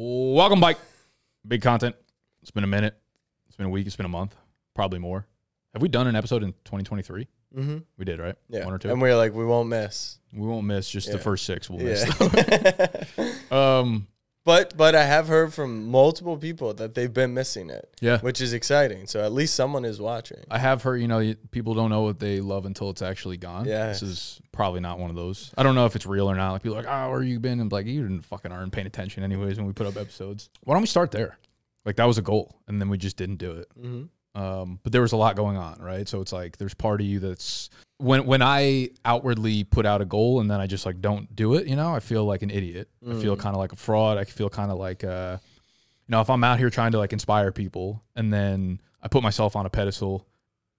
Welcome back. Big Content. It's been a minute. It's been a week. It's been a month. Probably more. Have we done an episode in 2023? Mm-hmm. We did, right? Yeah. One or two. And we were like, we won't miss. We won't miss. Just the first six we'll miss. But I have heard from multiple people that they've been missing it. Yeah. Which is exciting. So at least someone is watching. I have heard, you know, people don't know what they love until it's actually gone. Yeah. This is probably not one of those. I don't know if it's real or not. Like people are like, oh, where you been? And like, you didn't fucking aren't paying attention anyways when we put up episodes. Why don't we start there? Like that was a goal. And then we just didn't do it. Mm-hmm. But there was a lot going on, right? So it's like there's part of you that's when I outwardly put out a goal and then I just like don't do it, you know, I feel like an idiot. I feel kind of like a fraud. I feel kind of like, you know, if I'm out here trying to like inspire people and then I put myself on a pedestal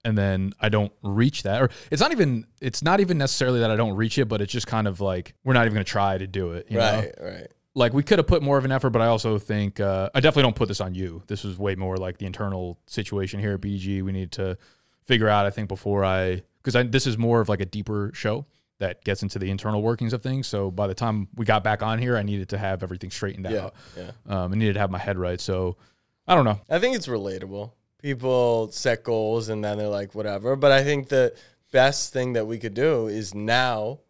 and then I don't reach that, or it's not even necessarily that I don't reach it, but it's just kind of like we're not even going to try to do it, you know? Right. Like, we could have put more of an effort, but I also think, I definitely don't put this on you. This is way more like the internal situation here at BDG. We need to figure out, I think, before I, because this is more of like a deeper show that gets into the internal workings of things. So by the time we got back on here, I needed to have everything straightened out. Yeah. I needed to have my head right. So I don't know. I think it's relatable. People set goals and then they're like, whatever. But I think the best thing that we could do is now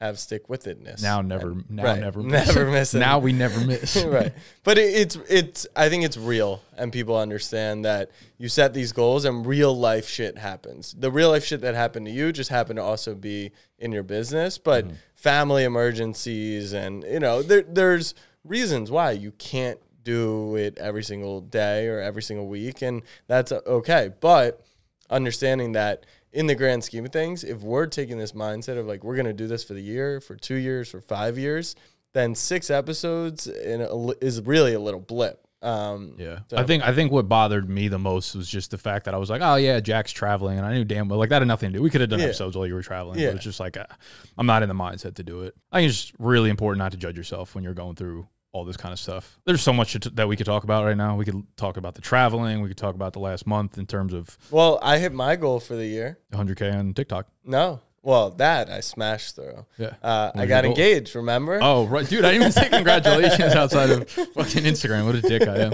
have stick with itness. Now never miss it. Now we never miss. Right. But it's I think it's real and people understand that you set these goals and real life shit happens. The real life shit that happened to you just happened to also be in your business, but family emergencies and you know, there's reasons why you can't do it every single day or every single week, and that's okay. But understanding that in the grand scheme of things, if we're taking this mindset of like, we're going to do this for the year, for 2 years, for 5 years, then 6 episodes is really a little blip. Yeah. So I think what bothered me the most was just the fact that I was like, oh yeah, Jack's traveling. And I knew damn well, like that had nothing to do. We could have done episodes while you were traveling. Yeah. But it's just like, I'm not in the mindset to do it. I think it's just really important not to judge yourself when you're going through all this kind of stuff. There's so much that we could talk about right now. We could talk about the traveling. We could talk about the last month in terms of... Well, I hit my goal for the year. 100K on TikTok. No. Well, that I smashed through. Yeah. I got engaged, remember? Oh, right. Dude, I didn't even say congratulations outside of fucking Instagram. What a dick I am.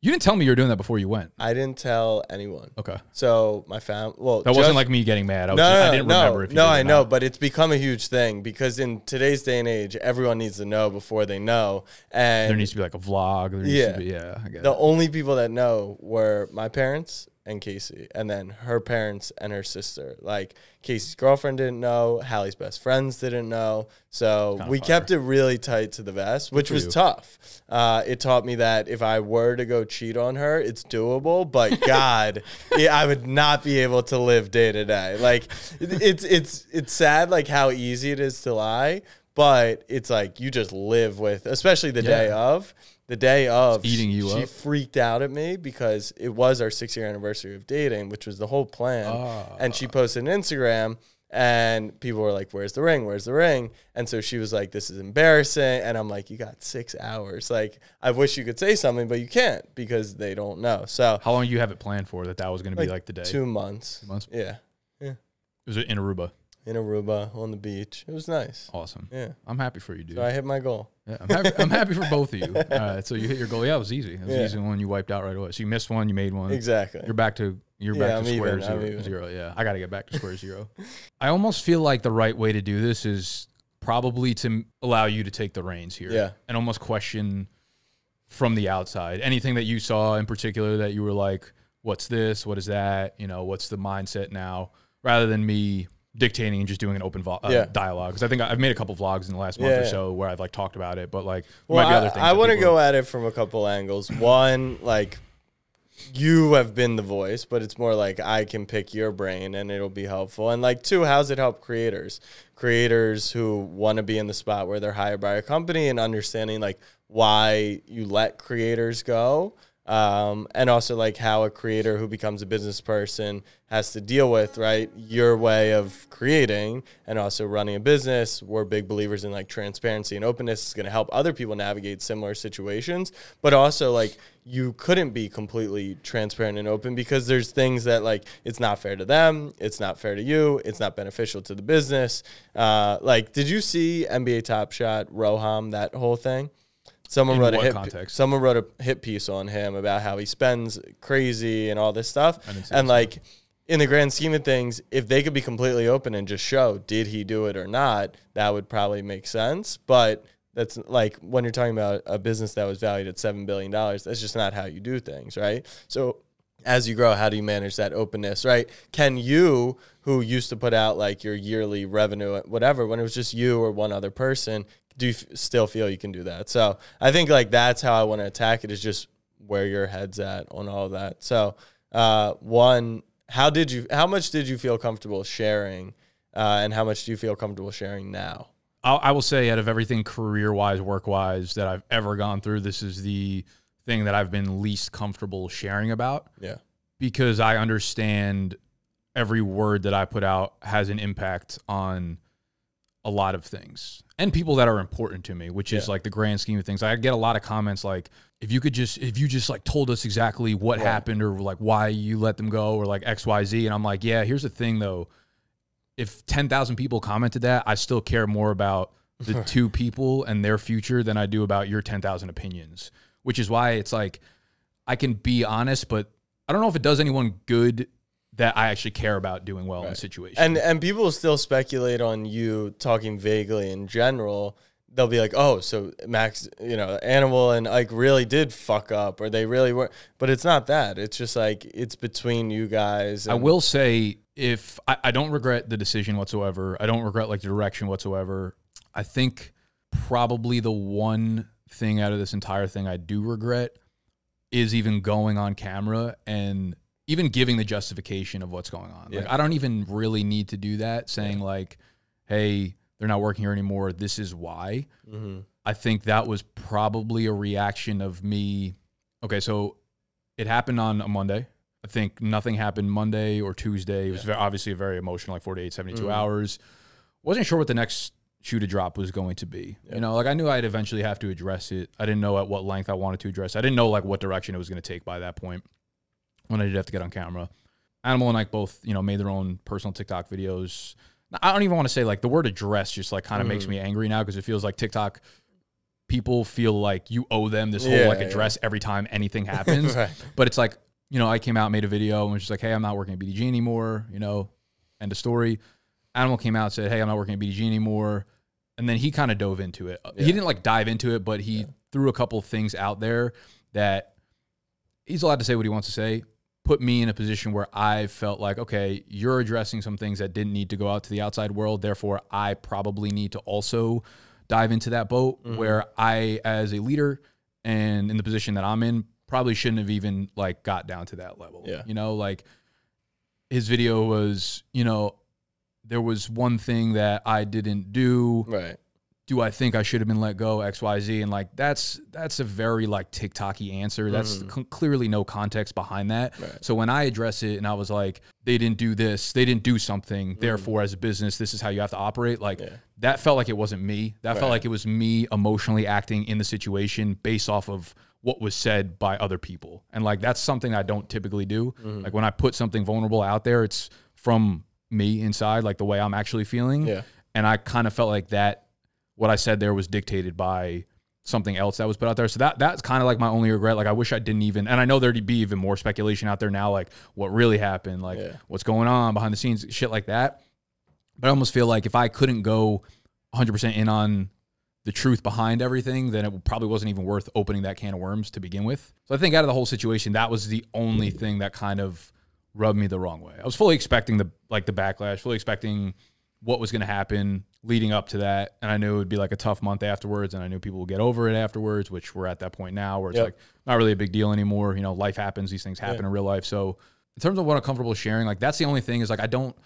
You didn't tell me you were doing that before you went. I didn't tell anyone. Okay. So my family... Well, that wasn't like me getting mad. I didn't remember if you did or not. But it's become a huge thing because in today's day and age, everyone needs to know before they know. And there needs to be like a vlog. There needs to be, I get it. The only people that know were my parents and Casey, and then her parents and her sister. Like Casey's girlfriend didn't know, Hallie's best friends didn't know. So we kept it really tight to the vest, which was tough. It taught me that if I were to go cheat on her, it's doable, but God, I would not be able to live day to day. Like it's sad, like how easy it is to lie, but it's like you just live with, especially the day of. The day of, she freaked out at me because it was our 6-year anniversary of dating, which was the whole plan. And she posted an Instagram and people were like, where's the ring? Where's the ring? And so she was like, this is embarrassing. And I'm like, you got 6 hours. Like, I wish you could say something, but you can't because they don't know. So how long do you have it planned for that was going to be like the day? 2 months. 2 months? Yeah. Yeah. Was it in Aruba? In Aruba, on the beach. It was nice. Awesome. Yeah. I'm happy for you, dude. So I hit my goal. Yeah, I'm happy for both of you. All right, so you hit your goal. Yeah, it was easy. It was an easy one. You wiped out right away. So you missed one, you made one. Exactly. You're back to square zero. Yeah, I got to get back to square zero. I almost feel like the right way to do this is probably to allow you to take the reins here and almost question from the outside. Anything that you saw in particular that you were like, what's this? What is that? You know, what's the mindset now? Rather than me dictating and just doing an open dialogue, because I think I've made a couple vlogs in the last month or so where I've like talked about it, but like might be other things. I want to go at it from a couple angles. One, like you have been the voice, but it's more like I can pick your brain and it'll be helpful. And like two, how's it help creators who want to be in the spot where they're hired by a company, and understanding like why you let creators go. And also like how a creator who becomes a business person has to deal with, right, your way of creating and also running a business. We're big believers in like transparency and openness is going to help other people navigate similar situations. But also like you couldn't be completely transparent and open because there's things that like it's not fair to them. It's not fair to you. It's not beneficial to the business. Like, did you see NBA Top Shot, Roham, that whole thing? Someone wrote a hit piece on him about how he spends crazy and all this stuff. And like in the grand scheme of things, if they could be completely open and just show, did he do it or not, that would probably make sense. But that's like when you're talking about a business that was valued at $7 billion, that's just not how you do things, right? So as you grow, how do you manage that openness, right? Can you, who used to put out like your yearly revenue, whatever, when it was just you or one other person, do you still feel you can do that? So I think like that's how I want to attack it, is just where your head's at on all of that. So one, how much did you feel comfortable sharing and how much do you feel comfortable sharing now? I will say out of everything career-wise, work-wise that I've ever gone through, this is the thing that I've been least comfortable sharing about. Yeah. Because I understand every word that I put out has an impact on a lot of things and people that are important to me, which is like the grand scheme of things. I get a lot of comments like, if you just like told us exactly what happened or like why you let them go or like X, Y, Z. And I'm like, yeah, here's the thing though. If 10,000 people commented that, I still care more about the 2 people and their future than I do about your 10,000 opinions, which is why it's like, I can be honest, but I don't know if it does anyone good that I actually care about doing well in the situation. And people will still speculate on you talking vaguely in general. They'll be like, oh, so Max, you know, Animal and Ike really did fuck up, or they really were. But it's not that. It's just like, it's between you guys. I will say, if I don't regret the decision whatsoever. I don't regret like the direction whatsoever. I think probably the one thing out of this entire thing I do regret is even going on camera and even giving the justification of what's going on. Yeah. Like, I don't even really need to do that, saying like, hey, they're not working here anymore, this is why. Mm-hmm. I think that was probably a reaction of me. Okay, so it happened on a Monday. I think nothing happened Monday or Tuesday. It was obviously very emotional, like 48, 72 hours. Wasn't sure what the next shoe to drop was going to be. You know, like I knew I'd eventually have to address it. I didn't know at what length I wanted to address it. I didn't know like what direction it was going to take by that point when I did have to get on camera. Animal and Ike both, you know, made their own personal TikTok videos. I don't even want to say like the word address just like kind of makes me angry now, because it feels like TikTok people feel like you owe them this whole like address every time anything happens. But it's like, you know, I came out, made a video and was just like, hey, I'm not working at BDG anymore, you know, end of story. Animal came out and said, hey, I'm not working at BDG anymore. And then he kind of dove into it. He didn't like dive into it, but he threw a couple things out there that he's allowed to say what he wants to say, put me in a position where I felt like, okay, you're addressing some things that didn't need to go out to the outside world. Therefore, I probably need to also dive into that boat where I, as a leader and in the position that I'm in, probably shouldn't have even like got down to that level. Yeah. You know, like his video was, you know, there was one thing that I didn't do. Right. Do I think I should have been let go? X, Y, Z. And like, that's a very like TikTok-y answer. That's clearly no context behind that. Right. So when I address it and I was like, they didn't do this, they didn't do something. Therefore, as a business, this is how you have to operate. Like that felt like it wasn't me. That felt like it was me emotionally acting in the situation based off of what was said by other people. And like, that's something I don't typically do. Like when I put something vulnerable out there, it's from me inside, like the way I'm actually feeling. And I kind of felt like that, what I said there was dictated by something else that was put out there. So that's kind of like my only regret. Like I wish I didn't even, and I know there'd be even more speculation out there now, like what really happened, like what's going on behind the scenes, shit like that. But I almost feel like if I couldn't go 100% in on the truth behind everything, then it probably wasn't even worth opening that can of worms to begin with. So I think out of the whole situation, that was the only thing that kind of rubbed me the wrong way. I was fully expecting the backlash, fully expecting what was going to happen leading up to that. And I knew it would be like a tough month afterwards, and I knew people would get over it afterwards, which we're at that point now where it's like not really a big deal anymore. You know, life happens, these things happen in real life. So in terms of what I'm comfortable sharing, like that's the only thing is like, I don't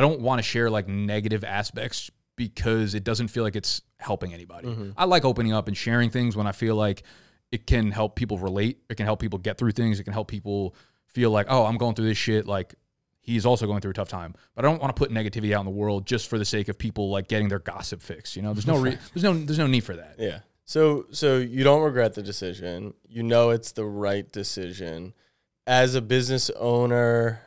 want to share like negative aspects, because it doesn't feel like it's helping anybody. I like opening up and sharing things when I feel like it can help people relate. It can help people get through things. It can help people feel like, oh, I'm going through this shit. Like he's also going through a tough time, but I don't want to put negativity out in the world just for the sake of people like getting their gossip fixed. You know, there's no need for that. Yeah. So you don't regret the decision. You know, it's the right decision. As a business owner,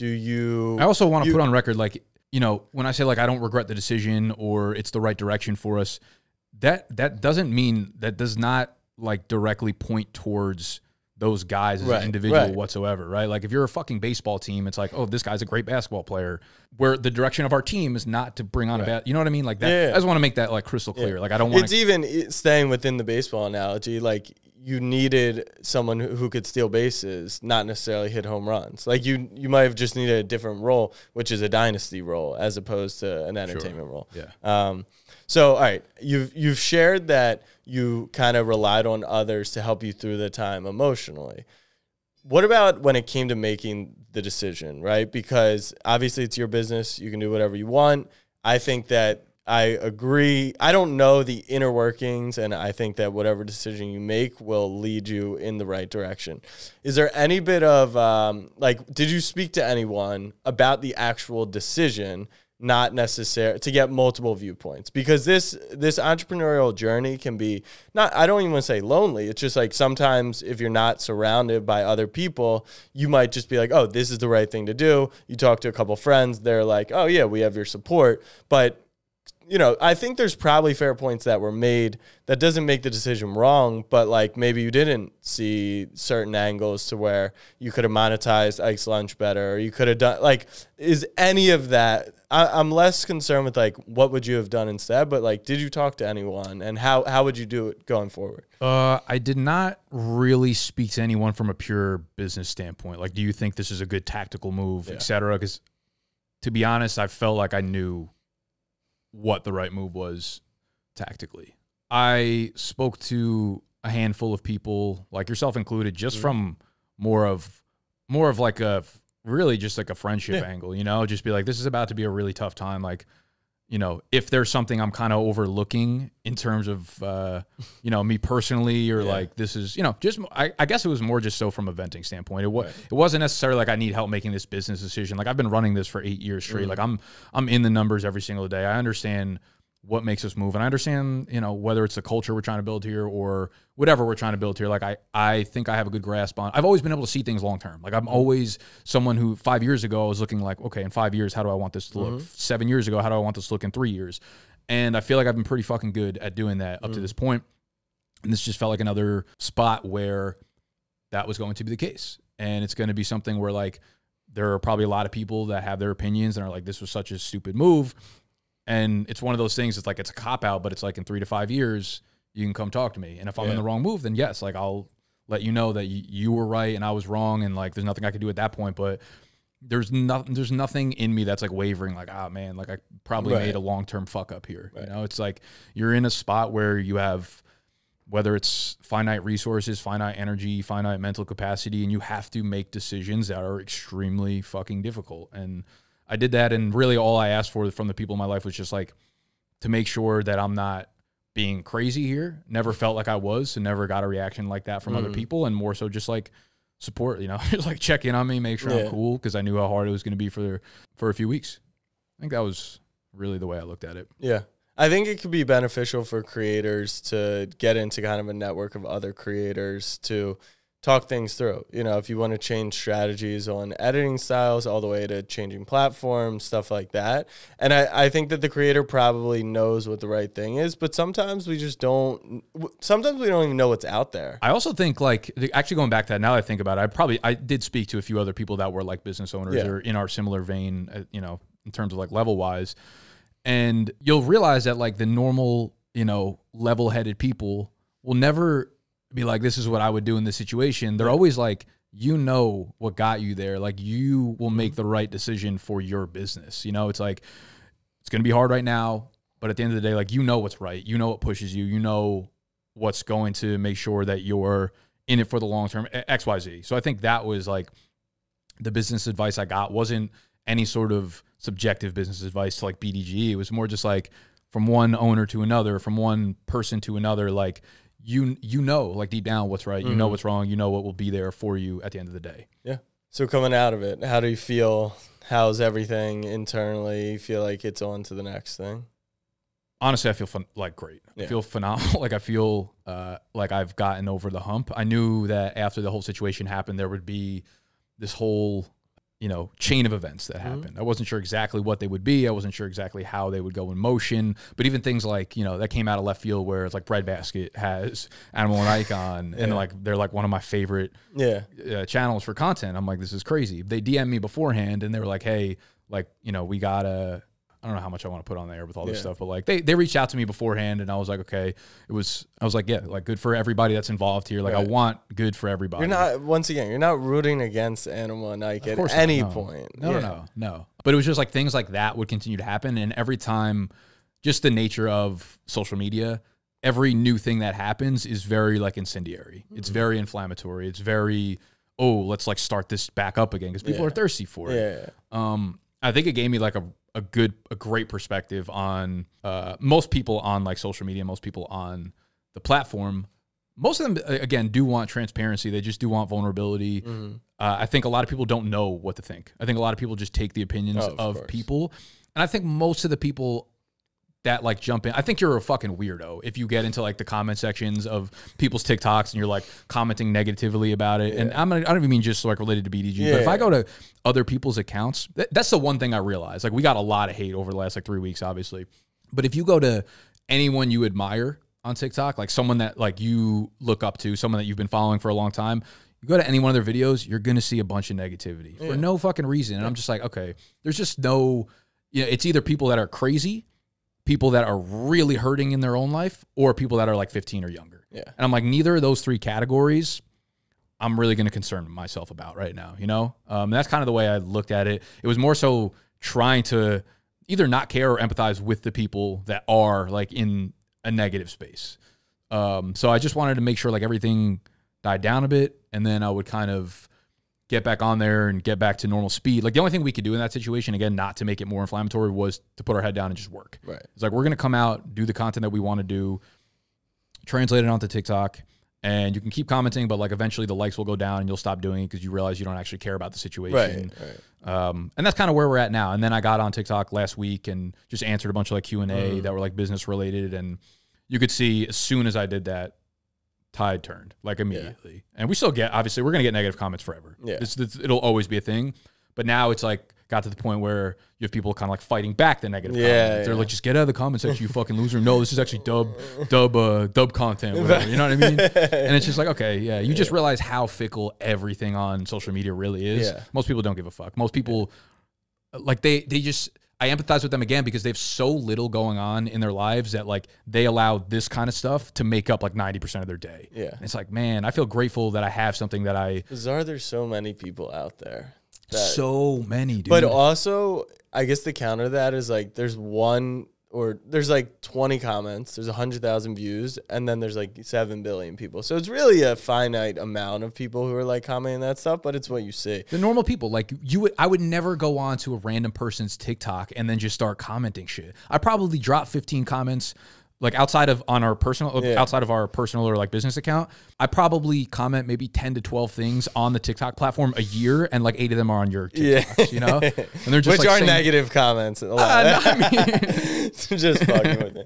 I also want to put on record, like, you know, when I say like, I don't regret the decision or it's the right direction for us, that doesn't mean, that does not like directly point towards those guys as an individual whatsoever, right? Like if you're a fucking baseball team, it's like, oh, this guy's a great basketball player, where the direction of our team is not to bring on a bat. You know what I mean? Like that, I just want to make that like crystal clear. Like I don't want to. It's even staying within the baseball analogy. Like you needed someone who could steal bases, not necessarily hit home runs. Like you might have just needed a different role, which is a dynasty role as opposed to an entertainment role. Yeah. So, all right, you've shared that you kind of relied on others to help you through the time emotionally. What about when it came to making the decision, right? Because obviously it's your business. You can do whatever you want. I think that I agree. I don't know the inner workings, and I think that whatever decision you make will lead you in the right direction. Is there any bit of, like, did you speak to anyone about the actual decision? Not necessary to get multiple viewpoints, because this entrepreneurial journey can be not, I don't even want to say lonely. It's just like sometimes if you're not surrounded by other people, you might just be like, oh, this is the right thing to do. You talk to a couple friends. They're like, oh yeah, we have your support. But you know, I think there's probably fair points that were made that doesn't make the decision wrong, but like maybe you didn't see certain angles to where you could have monetized Ike's Lunch better, or you could have done like, is any of that, I'm less concerned with like, what would you have done instead? But like, did you talk to anyone, and how would you do it going forward? I did not really speak to anyone from a pure business standpoint. Like, do you think this is a good tactical move, et cetera? Because to be honest, I felt like I knew what the right move was tactically. I spoke to a handful of people, like yourself included, just from more of like a really just like a friendship angle, you know, just be like, this is about to be a really tough time. Like, you know, if there's something I'm kind of overlooking in terms of, you know, me personally, or like, this is, you know, just, I guess it was more just so from a venting standpoint. It wasn't necessarily like I need help making this business decision. Like I've been running this for 8 years straight. Like I'm in the numbers every single day. I understand what makes us move. And I understand, you know, whether it's the culture we're trying to build here or whatever we're trying to build here. Like I think I have a good grasp on, I've always been able to see things long-term. Like I'm always someone who 5 years ago, I was looking like, okay, in 5 years, how do I want this to look? 7 years ago, how do I want this to look in 3 years? And I feel like I've been pretty fucking good at doing that up to this point. And this just felt like another spot where that was going to be the case. And it's going to be something where like, there are probably a lot of people that have their opinions and are like, this was such a stupid move. And it's one of those things, it's like, it's a cop-out, but it's like in 3 to 5 years, you can come talk to me. And if I'm in the wrong move, then yes, like I'll let you know that you were right and I was wrong. And like, there's nothing I could do at that point, but there's nothing in me that's like wavering, like, ah, man, like I probably made a long-term fuck up here. You know, it's like, you're in a spot where you have, whether it's finite resources, finite energy, finite mental capacity, and you have to make decisions that are extremely fucking difficult. And I did that, and really all I asked for from the people in my life was just like to make sure that I'm not being crazy here. Never felt like I was, and never got a reaction like that from other people, and more so just like support, you know, just like check in on me, make sure I'm cool, because I knew how hard it was going to be for a few weeks. I think that was really the way I looked at it. Yeah. I think it could be beneficial for creators to get into kind of a network of other creators to talk things through. You know, if you want to change strategies on editing styles all the way to changing platforms, stuff like that. And I think that the creator probably knows what the right thing is, but sometimes we just don't, sometimes we don't even know what's out there. I also think like, actually going back to that, now that I think about it, I did speak to a few other people that were like business owners or in our similar vein, you know, in terms of like level wise. And you'll realize that like the normal, you know, level-headed people will never be like, this is what I would do in this situation. They're always like, you know what got you there. Like you will make the right decision for your business. You know, it's like, it's going to be hard right now, but at the end of the day, like, you know what's right. You know what pushes you. You know what's going to make sure that you're in it for the long term, X, Y, Z. So I think that was like the business advice I got. Wasn't any sort of subjective business advice to like BDG. It was more just like from one owner to another, from one person to another, like, you know, like deep down what's right, you know what's wrong, you know what will be there for you at the end of the day. Yeah. So coming out of it, how do you feel? How's everything internally? You feel like it's on to the next thing? Honestly, I feel like great. Yeah. I feel phenomenal. Like I feel like I've gotten over the hump. I knew that after the whole situation happened, there would be this whole you know, chain of events that happened. I wasn't sure exactly what they would be. I wasn't sure exactly how they would go in motion. But even things like, you know, that came out of left field where it's like Breadbasket has Animal and Icon, and they're like one of my favorite channels for content. I'm like, this is crazy. They DM'd me beforehand and they were like, hey, like, you know, we gotta, I don't know how much I want to put on the air with all this stuff, but like they reached out to me beforehand and I was like, okay, I was like, yeah, like good for everybody that's involved here. Like I want good for everybody. You're not, once again, you're not rooting against Animal and Ike at any point. No. But it was just like things like that would continue to happen. And every time, just the nature of social media, every new thing that happens is very like incendiary. It's very inflammatory. It's very, oh, let's like start this back up again because people are thirsty for it. I think it gave me like a great perspective on most people on like social media, most people on the platform. Most of them, again, do want transparency. They just do want vulnerability. I think a lot of people don't know what to think. I think a lot of people just take the opinions of people. And I think most of the people that like jump in, I think you're a fucking weirdo if you get into like the comment sections of people's TikToks and you're like commenting negatively about it. And I don't even mean just like related to BDG, but if I go to other people's accounts, that's the one thing I realized. Like we got a lot of hate over the last like 3 weeks, obviously. But if you go to anyone you admire on TikTok, like someone that like you look up to, someone that you've been following for a long time, you go to any one of their videos, you're going to see a bunch of negativity for no fucking reason. And I'm just like, okay, there's just no, you know, it's either people that are crazy, people that are really hurting in their own life, or people that are like 15 or younger. And I'm like, neither of those three categories I'm really going to concern myself about right now, you know? That's kind of the way I looked at it. It was more so trying to either not care or empathize with the people that are like in a negative space. So I just wanted to make sure like everything died down a bit, and then I would kind of get back on there and get back to normal speed. Like the only thing we could do in that situation, again, not to make it more inflammatory, was to put our head down and just work. It's like, we're going to come out, do the content that we want to do, translate it onto TikTok, and you can keep commenting, but like eventually the likes will go down and you'll stop doing it because you realize you don't actually care about the situation. And that's kind of where we're at now. And then I got on TikTok last week and just answered a bunch of like Q&A that were like business related. And you could see as soon as I did that, tide turned like immediately. And we still get, obviously we're going to get negative comments forever. It'll always be a thing, but now it's like got to the point where you have people kind of like fighting back the negative comments. They're like, just get out of the comment section, you fucking loser. No, this is actually dub content, whatever. You know what I mean? And it's just like, okay, you just realize how fickle everything on social media really is. Most people don't give a fuck. Most people like they just, I empathize with them again because they have so little going on in their lives that like they allow this kind of stuff to make up like 90% of their day. And it's like, man, I feel grateful that I have something that I... Bizarre, there's so many people out there. So many, dude. But also, I guess the counter to that is like there's one or there's like 20 comments, there's 100,000 views, and then there's like 7 billion people. So it's really a finite amount of people who are like commenting that stuff, but it's what you see. The normal people, like you would, I would never go on to a random person's TikTok and then just start commenting shit. I probably drop 15 comments like outside of our personal or like business account. I probably comment maybe 10 to 12 things on the TikTok platform a year, and like 8 of them are on your TikToks, you know? And they're just which are negative comments. A lot. No, I mean. Just fucking with me.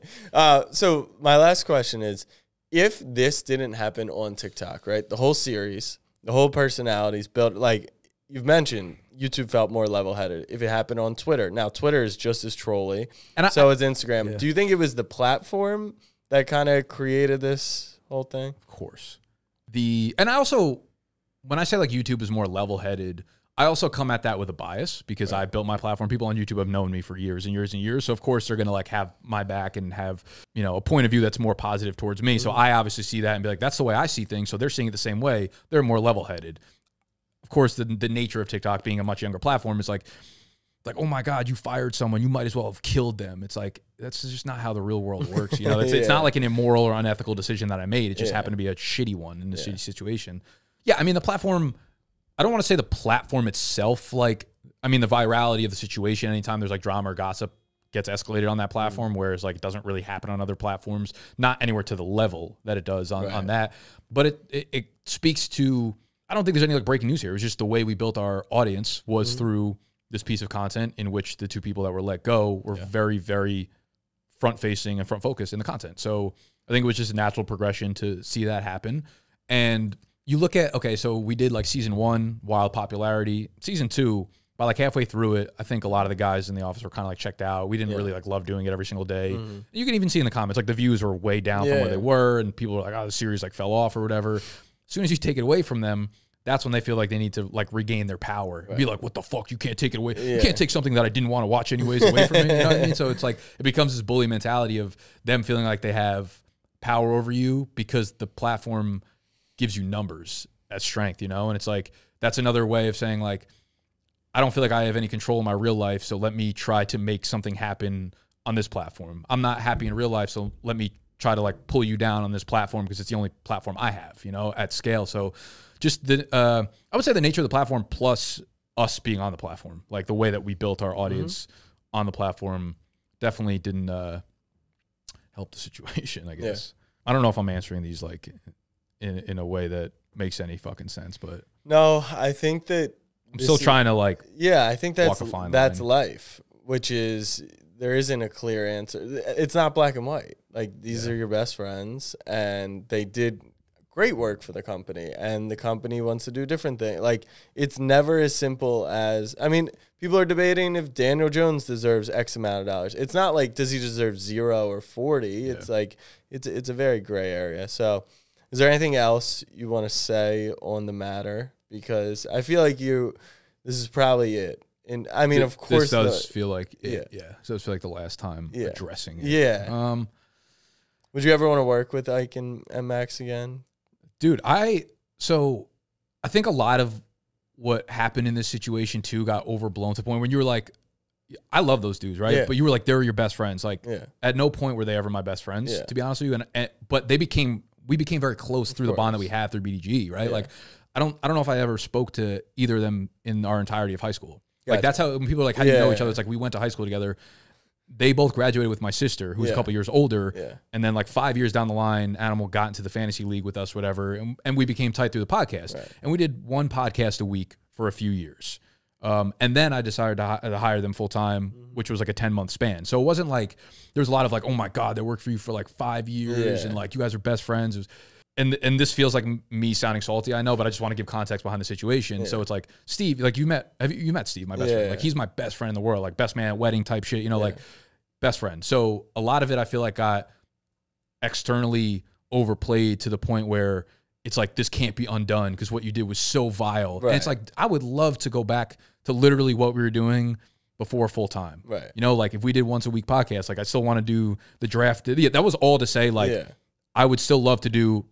So my last question is, if this didn't happen on TikTok, right? The whole series, the whole personalities built, like you've mentioned, YouTube felt more level-headed if it happened on Twitter. Now, Twitter is just as trolly, and so is Instagram. Do you think it was the platform that kind of created this whole thing? Of course. And I also, when I say like YouTube is more level-headed, I also come at that with a bias because I built my platform. People on YouTube have known me for years and years and years. So of course they're going to like have my back and have, you know, a point of view that's more positive towards me. So I obviously see that and be like, that's the way I see things. So they're seeing it the same way. They're more level-headed. Of course, the nature of TikTok being a much younger platform is like, oh my God, you fired someone. You might as well have killed them. It's like, that's just not how the real world works. You know, it's not like an immoral or unethical decision that I made. It just happened to be a shitty one in this shitty situation. I mean, the platform, I don't want to say the platform itself. Like, I mean, the virality of the situation, anytime there's like drama or gossip gets escalated on that platform, whereas like it doesn't really happen on other platforms, not anywhere to the level that it does on that. But it speaks to, I don't think there's any like breaking news here. It was just the way we built our audience was through this piece of content in which the two people that were let go were very, very front-facing and front-focused in the content. So I think it was just a natural progression to see that happen. And you look at, okay, so we did like season 1, wild popularity. Season 2, by like halfway through it, I think a lot of the guys in the office were kind of like checked out. We didn't really like love doing it every single day. You can even see in the comments, like the views were way down from where they were, and people were like, oh, the series like fell off or whatever. As soon as you take it away from them, that's when they feel like they need to like regain their power. Right. Be like, what the fuck? You can't take it away. Yeah. You can't take something that I didn't want to watch anyways away from me. You know what I mean? So it's like, it becomes this bully mentality of them feeling like they have power over you because the platform gives you numbers as strength, you know? And it's like, that's another way of saying like, I don't feel like I have any control in my real life, so let me try to make something happen on this platform. I'm not happy in real life, so let me try to like pull you down on this platform because it's the only platform I have, you know, at scale. So just the, I would say the nature of the platform plus us being on the platform, like the way that we built our audience on the platform definitely didn't help the situation, I guess. Yeah. I don't know if I'm answering these like in a way that makes any fucking sense, but. No, I think that. I'm still trying to like, yeah, I think that's life, which is, there isn't a clear answer. It's not black and white. Like these are your best friends and they did great work for the company and the company wants to do different things. Like it's never as simple as, I mean, people are debating if Daniel Jones deserves X amount of dollars. It's not like, does he deserve 0 or 40? Yeah. It's like, it's a very gray area. So is there anything else you want to say on the matter? Because I feel like you, this is probably it. And I mean, of course, this does feel like it. Yeah. So it's like the last time addressing it. Yeah. Would you ever want to work with Ike and Max again? Dude, I think a lot of what happened in this situation too got overblown to the point when you were like, I love those dudes, right? Yeah. But you were like, they're your best friends. Like at no point were they ever my best friends, to be honest with you. And but they became, we became very close through the bond that we had through BDG, right? Yeah. Like, I don't know if I ever spoke to either of them in our entirety of high school. Gotcha. Like that's how, when people are like, how do you know each other? It's like, we went to high school together. They both graduated with my sister, who's a couple years older. Yeah. And then like 5 years down the line, Animal got into the fantasy league with us, whatever. And we became tight through the podcast. Right. And we did one podcast a week for a few years. And then I decided to hire them full time, which was like a 10-month span. So it wasn't like, there was a lot of like, oh my God, they worked for you for like 5 years. Yeah. And like, you guys are best friends. It was, and this feels like me sounding salty, I know, but I just want to give context behind the situation. Yeah. So it's like, Steve, like you met Steve, my best friend. Like he's my best friend in the world, like best man at wedding type shit, you know, like best friend. So a lot of it I feel like got externally overplayed to the point where it's like, this can't be undone because what you did was so vile. Right. And it's like, I would love to go back to literally what we were doing before full time. Right. You know, like if we did once a week podcast, like I still want to do the draft. Yeah, that was all to say, like, I would still love to do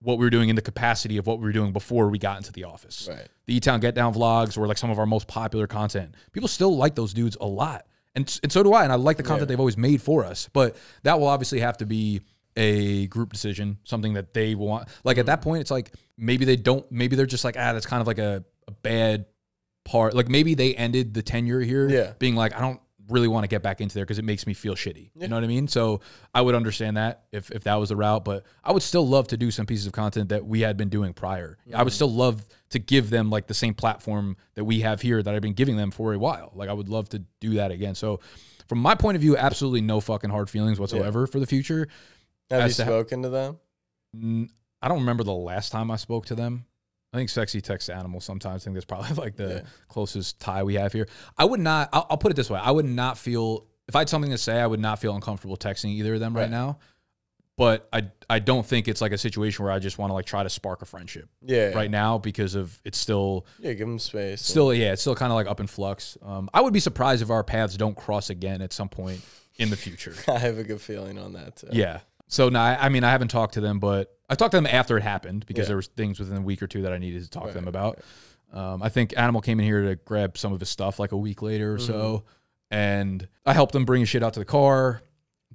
what we were doing in the capacity of what we were doing before we got into the office. Right. The E-Town Get Down vlogs were like some of our most popular content. People still like those dudes a lot. And so do I. And I like the content they've always made for us. But that will obviously have to be a group decision, something that they want. Like at that point, it's like, maybe they don't, maybe they're just like, ah, that's kind of like a bad part. Like maybe they ended the tenure here being like, I don't really want to get back into there because it makes me feel shitty. Yeah. You know what I mean? So I would understand that if that was the route, but I would still love to do some pieces of content that we had been doing prior. I would still love to give them like the same platform that we have here that I've been giving them for a while. Like I would love to do that again. So from my point of view, absolutely no fucking hard feelings whatsoever for the future. Have you spoken to them? I don't remember the last time I spoke to them. I think Sexy texts Animal sometimes. I think that's probably like the closest tie we have here. I would not, I'll put it this way. I would not feel, if I had something to say, I would not feel uncomfortable texting either of them right now. But I don't think it's like a situation where I just want to like try to spark a friendship right now because of it's still. Yeah, give them space. Still, yeah, it's still kind of like up in flux. I would be surprised if our paths don't cross again at some point in the future. I have a good feeling on that too. Yeah. So, no, I mean, I haven't talked to them, but I talked to them after it happened because there was things within a week or two that I needed to talk to them about. I think Animal came in here to grab some of his stuff like a week later or so, and I helped him bring his shit out to the car.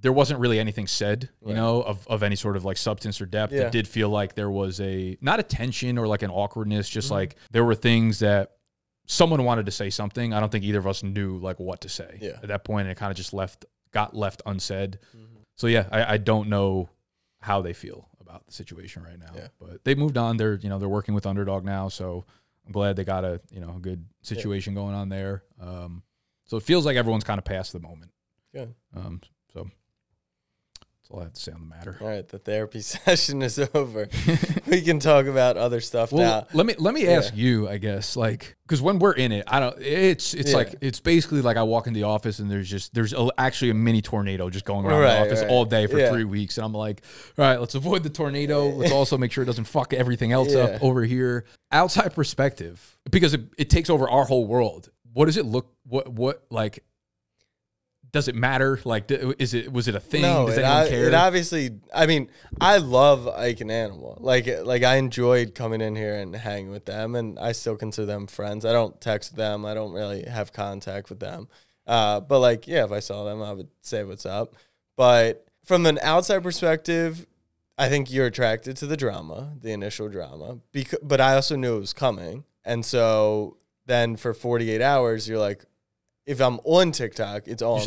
There wasn't really anything said, you know, of any sort of like substance or depth. It did feel like there was a, not a tension or like an awkwardness, just like there were things that someone wanted to say something. I don't think either of us knew like what to say at that point, and it kind of just got left unsaid. So yeah, I don't know how they feel about the situation right now, but they moved on. They're, you know, they're working with Underdog now, so I'm glad they got a, you know, a good situation going on there. So it feels like everyone's kind of past the moment. Yeah. So that's all I have to say on the matter. All right, the therapy session is over. We can talk about other stuff now. Let me ask you, I guess, like, because when we're in it, it's basically like I walk in the office and there's actually a mini tornado just going around the office all day for 3 weeks, and I'm like, all right, let's avoid the tornado. Let's also make sure it doesn't fuck everything else up over here. Outside perspective, because it takes over our whole world. What does it look? What like? Does it matter? Like, was it a thing? No, does anyone care? It obviously, I mean, I love Ike and Animal. Like I enjoyed coming in here and hanging with them, and I still consider them friends. I don't text them. I don't really have contact with them. But like, yeah, if I saw them, I would say what's up. But from an outside perspective, I think you're attracted to the drama, the initial drama. But I also knew it was coming. And so then for 48 hours, you're like, if I'm on TikTok, it's all.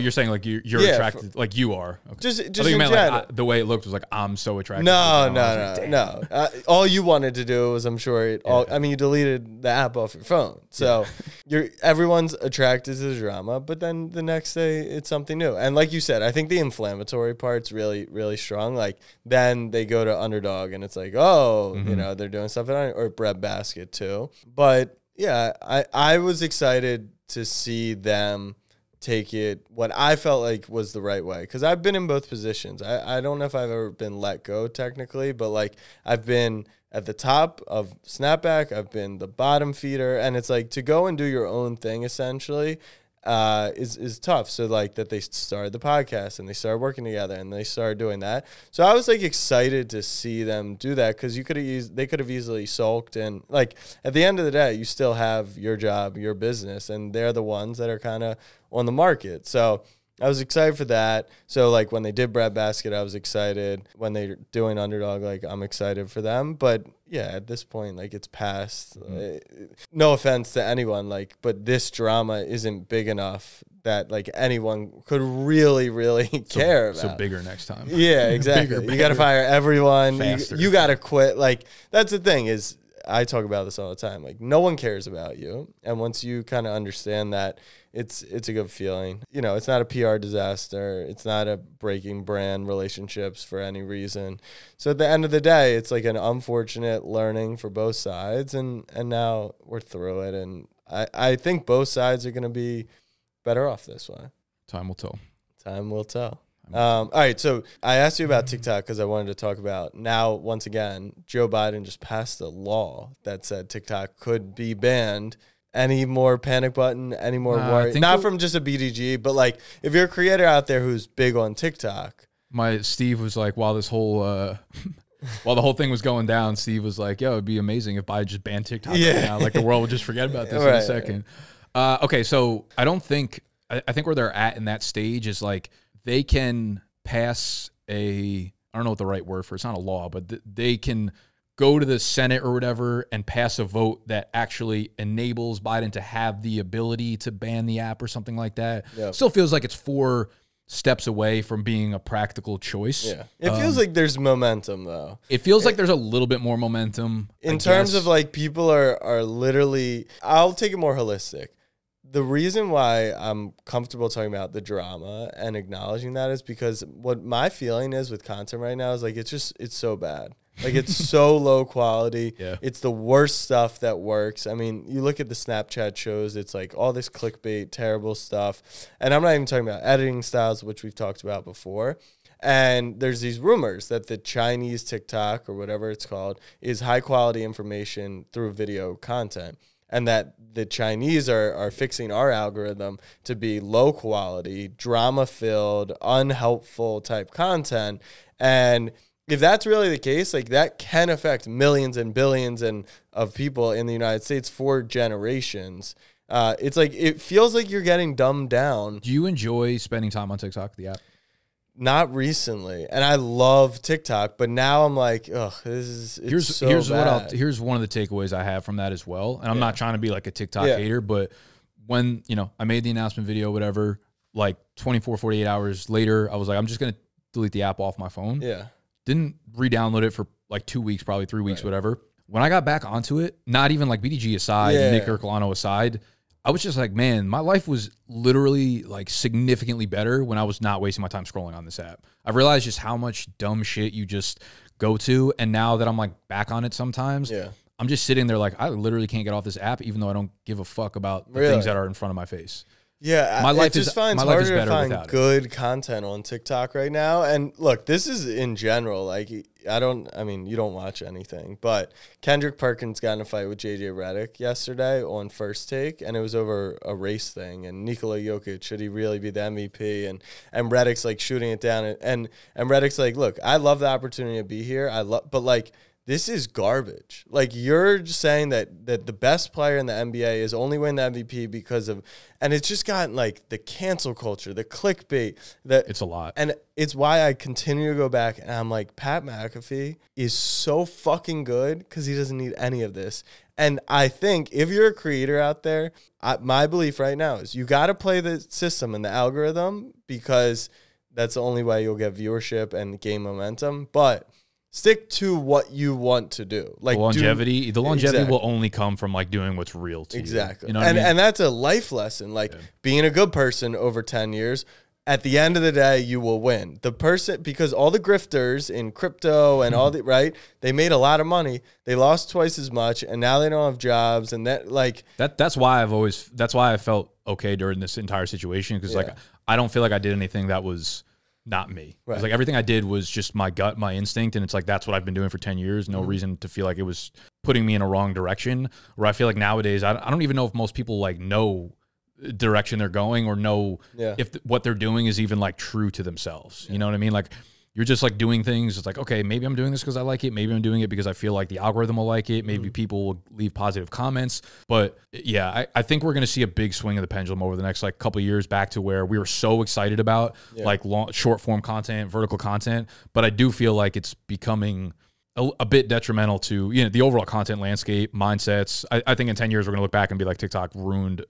You're saying like you're attracted, like you are. Okay. Just you meant like, the way it looked was like I'm so attracted. No. All you wanted to do was, I'm sure. I mean, you deleted the app off your phone, so everyone's attracted to the drama. But then the next day, it's something new. And like you said, I think the inflammatory part's really, really strong. Like then they go to Underdog, and it's like, oh, you know, they're doing stuff or Breadbasket too. But yeah, I was excited to see them take it what I felt like was the right way. Because I've been in both positions. I don't know if I've ever been let go technically, but like I've been at the top of Snapback, I've been the bottom feeder, and it's like to go and do your own thing essentially is tough. So like that they started the podcast and they started working together and they started doing that. So I was like excited to see them do that, because they could have easily sulked, and like at the end of the day you still have your job, your business, and they're the ones that are kind of on the market. So I was excited for that. So like when they did Breadbasket, I was excited. When they're doing Underdog, like I'm excited for them. But yeah, at this point, like it's past. No offense to anyone, like, but this drama isn't big enough that like anyone could really, really care about. So bigger next time. Yeah, exactly. You got to fire everyone. Faster. You got to quit. Like that's the thing is, I talk about this all the time. Like no one cares about you. And once you kind of understand that, it's a good feeling. You know, it's not a PR disaster. It's not a breaking brand relationships for any reason. So at the end of the day, it's like an unfortunate learning for both sides. And now we're through it. And I think both sides are going to be better off this way. Time will tell. Time will tell. All right, so I asked you about TikTok because I wanted to talk about, now, once again, Joe Biden just passed a law that said TikTok could be banned. Any more panic button, any more worry? Not from just a BDG, but like if you're a creator out there who's big on TikTok. Steve was like, while this whole while the whole thing was going down, Steve was like, yo, it'd be amazing if Biden just banned TikTok right now. Like the world would just forget about this in a second. Okay, so I don't think, I think where they're at in that stage is like they can pass a, I don't know what the right word for, it's not a law, but they can go to the Senate or whatever and pass a vote that actually enables Biden to have the ability to ban the app or something like that. Yep. Still feels like it's 4 steps away from being a practical choice. Yeah. It feels like there's momentum though. It feels like there's a little bit more momentum. In terms of like people are literally, I'll take it more holistic. The reason why I'm comfortable talking about the drama and acknowledging that is because what my feeling is with content right now is like, it's so bad. Like it's so low quality. Yeah. It's the worst stuff that works. I mean, you look at the Snapchat shows, it's like all this clickbait, terrible stuff. And I'm not even talking about editing styles, which we've talked about before. And there's these rumors that the Chinese TikTok or whatever it's called is high quality information through video content. And that the Chinese are fixing our algorithm to be low quality, drama filled, unhelpful type content. And if that's really the case, like that can affect millions and billions of people in the United States for generations. It's like, it feels like you're getting dumbed down. Do you enjoy spending time on TikTok, the app? Not recently. And I love TikTok, but now I'm like, ugh, this is, it's so bad. Here's one of the takeaways I have from that as well. And I'm not trying to be like a TikTok hater, but when, you know, I made the announcement video, whatever, like 24, 48 hours later, I was like, I'm just going to delete the app off my phone. Yeah. Didn't re-download it for like 2 weeks, probably 3 weeks, whatever. When I got back onto it, not even like BDG aside, Nick Ercolano aside, I was just like, man, my life was literally like significantly better when I was not wasting my time scrolling on this app. I've realized just how much dumb shit you just go to. And now that I'm like back on it sometimes, yeah, I'm just sitting there like, I literally can't get off this app, even though I don't give a fuck about the things that are in front of my face. Yeah, my life just finds harder to find good content on TikTok right now. And look, this is in general. Like, I mean, you don't watch anything, but Kendrick Perkins got in a fight with JJ Redick yesterday on First Take, and it was over a race thing. And Nikola Jokic, should he really be the MVP? And Redick's like shooting it down. And Redick's like, look, I love the opportunity to be here. But like, this is garbage. Like, you're saying that the best player in the NBA is only winning the MVP because of, and it's just gotten like the cancel culture, the clickbait. It's a lot. And it's why I continue to go back and I'm like, Pat McAfee is so fucking good because he doesn't need any of this. And I think if you're a creator out there, my belief right now is you got to play the system and the algorithm, because that's the only way you'll get viewership and game momentum. But stick to what you want to do. Like the longevity will only come from like doing what's real to you. Exactly. You know what I mean? And that's a life lesson. Like being a good person over 10 years, at the end of the day, you will win. The person, because all the grifters in crypto and all the, right? They made a lot of money. They lost twice as much and now they don't have jobs. And that, like, that's why I felt okay during this entire situation. Cause like, I don't feel like I did anything that was not me. Right. It's like everything I did was just my gut, my instinct. And it's like, that's what I've been doing for 10 years. No reason to feel like it was putting me in a wrong direction. Where I feel like nowadays, I don't even know if most people like know direction they're going or know if what they're doing is even like true to themselves. You know what I mean? Like you're just like doing things. It's like, okay, maybe I'm doing this because I like it. Maybe I'm doing it because I feel like the algorithm will like it. Maybe people will leave positive comments. But yeah, I think we're going to see a big swing of the pendulum over the next like couple of years back to where we were so excited about like long, short form content, vertical content. But I do feel like it's becoming a bit detrimental to, you know, the overall content landscape, mindsets. I think in 10 years, we're going to look back and be like, TikTok ruined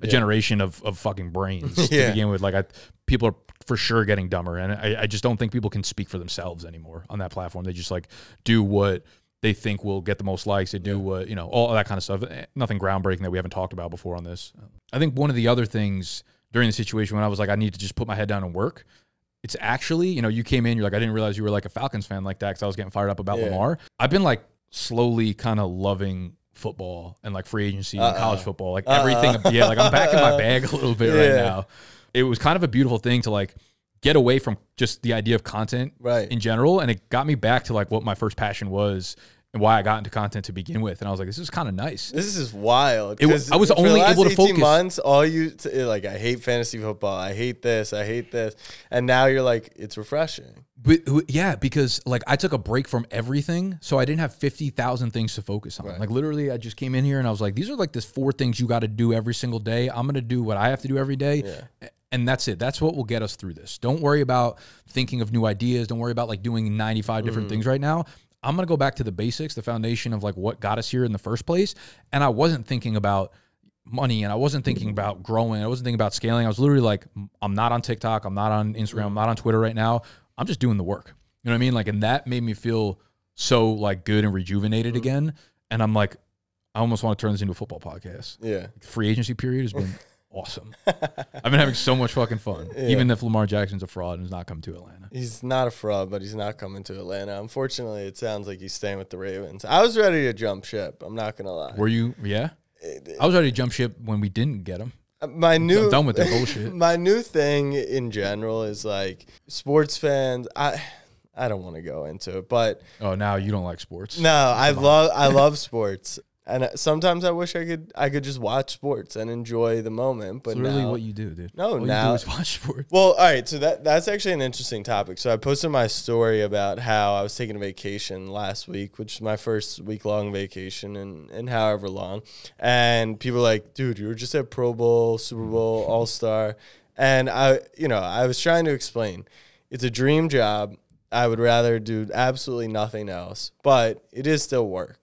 a generation of fucking brains to begin with. Like people are for sure getting dumber. And I just don't think people can speak for themselves anymore on that platform. They just like do what they think will get the most likes. They do what, you know, all that kind of stuff. Nothing groundbreaking that we haven't talked about before on this. I think one of the other things during the situation when I was like, I need to just put my head down and work. It's actually, you know, you came in, you're like, I didn't realize you were like a Falcons fan like that because I was getting fired up about Lamar. I've been like slowly kind of loving football and like free agency and college football, like everything. Yeah, like I'm back in my bag a little bit right now. It was kind of a beautiful thing to like get away from just the idea of content in general. And it got me back to like what my first passion was and why I got into content to begin with. And I was like, this is kind of nice. This is wild. I was only able to focus. Months, all you like, I hate fantasy football. I hate this. I hate this. And now you're like, it's refreshing. But, yeah, because like I took a break from everything. So I didn't have 50,000 things to focus on. Like literally I just came in here and I was like, these are like this 4 things you got to do every single day. I'm going to do what I have to do every day. Yeah. And that's it. That's what will get us through this. Don't worry about thinking of new ideas. Don't worry about like doing 95 different things right now. I'm going to go back to the basics, the foundation of like what got us here in the first place. And I wasn't thinking about money and I wasn't thinking about growing. I wasn't thinking about scaling. I was literally like, I'm not on TikTok. I'm not on Instagram. I'm not on Twitter right now. I'm just doing the work. You know what I mean? Like, and that made me feel so like good and rejuvenated again. And I'm like, I almost want to turn this into a football podcast. Yeah. Free agency period has been awesome. I've been having so much fucking fun. Even if Lamar Jackson's a fraud and has not come to Atlanta. He's not a fraud, but he's not coming to Atlanta. Unfortunately, it sounds like he's staying with the Ravens. I was ready to jump ship. I'm not going to lie. Were you? Yeah. I was ready to jump ship when we didn't get him. I'm done with that bullshit. My new thing in general is like sports fans. I don't want to go into it, but. Oh, now you don't like sports. No, I love sports. And sometimes I wish I could just watch sports and enjoy the moment. But it's really what you do, dude. No, now you do is watch sports. Well, all right. So that's actually an interesting topic. So I posted my story about how I was taking a vacation last week, which is my first week-long vacation in however long. And people were like, dude, you were just at Pro Bowl, Super Bowl, All-Star. And I was trying to explain. It's a dream job. I would rather do absolutely nothing else. But it is still work.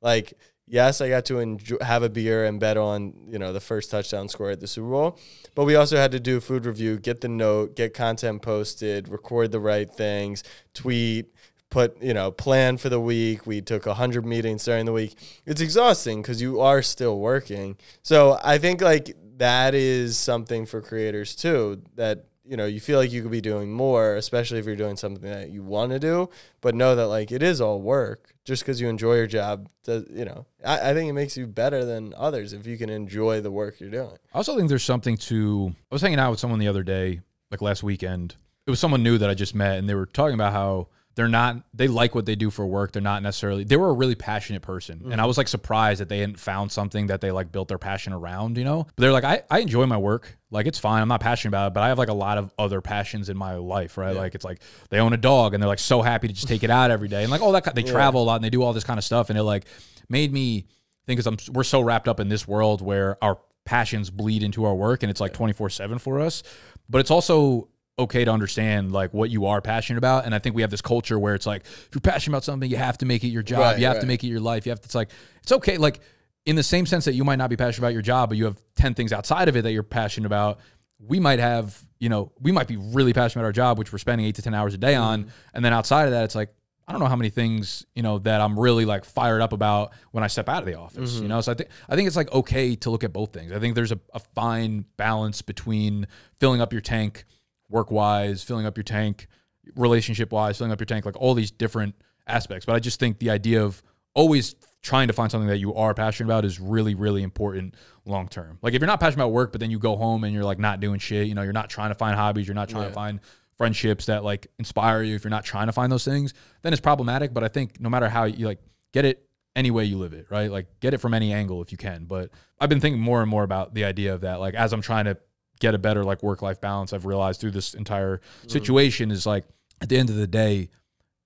Like, yes, I got to have a beer and bet on, the first touchdown score at the Super Bowl. But we also had to do food review, get the note, get content posted, record the right things, tweet, put, you know, plan for the week. We took 100 meetings during the week. It's exhausting because you are still working. So I think like that is something for creators too, that, you know, you feel like you could be doing more, especially if you're doing something that you want to do, but know that like it is all work. Just because you enjoy your job, you know, I think it makes you better than others if you can enjoy the work you're doing. I also think there's something to, I was hanging out with someone the other day, like last weekend. It was someone new that I just met, and they were talking about how they're not, they like what they do for work. They're not necessarily, they were a really passionate person. Mm-hmm. And I was like surprised that they hadn't found something that they like built their passion around, you know? But they're like, I enjoy my work. Like, it's fine. I'm not passionate about it, but I have like a lot of other passions in my life, right? Yeah. Like, it's like they own a dog and they're like so happy to just take it out every day. And like, all that, they travel a lot and they do all this kind of stuff. And it like made me think, because we're so wrapped up in this world where our passions bleed into our work and it's like 24/7 for us. But it's also okay to understand like what you are passionate about. And I think we have this culture where it's like, if you're passionate about something, you have to make it your job. You have to make it your life. You have to, it's like, it's okay. Like in the same sense that you might not be passionate about your job, but you have 10 things outside of it that you're passionate about. We might have, you know, we might be really passionate about our job, which we're spending 8 to 10 hours a day on. And then outside of that, it's like, I don't know how many things, you know, that I'm really like fired up about when I step out of the office, you know? So I think it's like okay to look at both things. I think there's a fine balance between filling up your tank work-wise, filling up your tank relationship-wise, filling up your tank, like all these different aspects. But I just think the idea of always trying to find something that you are passionate about is really, really important long-term. Like if you're not passionate about work, but then you go home and you're like not doing shit, you know, you're not trying to find hobbies, you're not trying to find friendships that like inspire you, if you're not trying to find those things, then it's problematic. But I think no matter how you like get it, any way you live it, right? Like get it from any angle if you can. But I've been thinking more and more about the idea of that. Like as I'm trying to get a better like work-life balance, I've realized through this entire situation is like at the end of the day,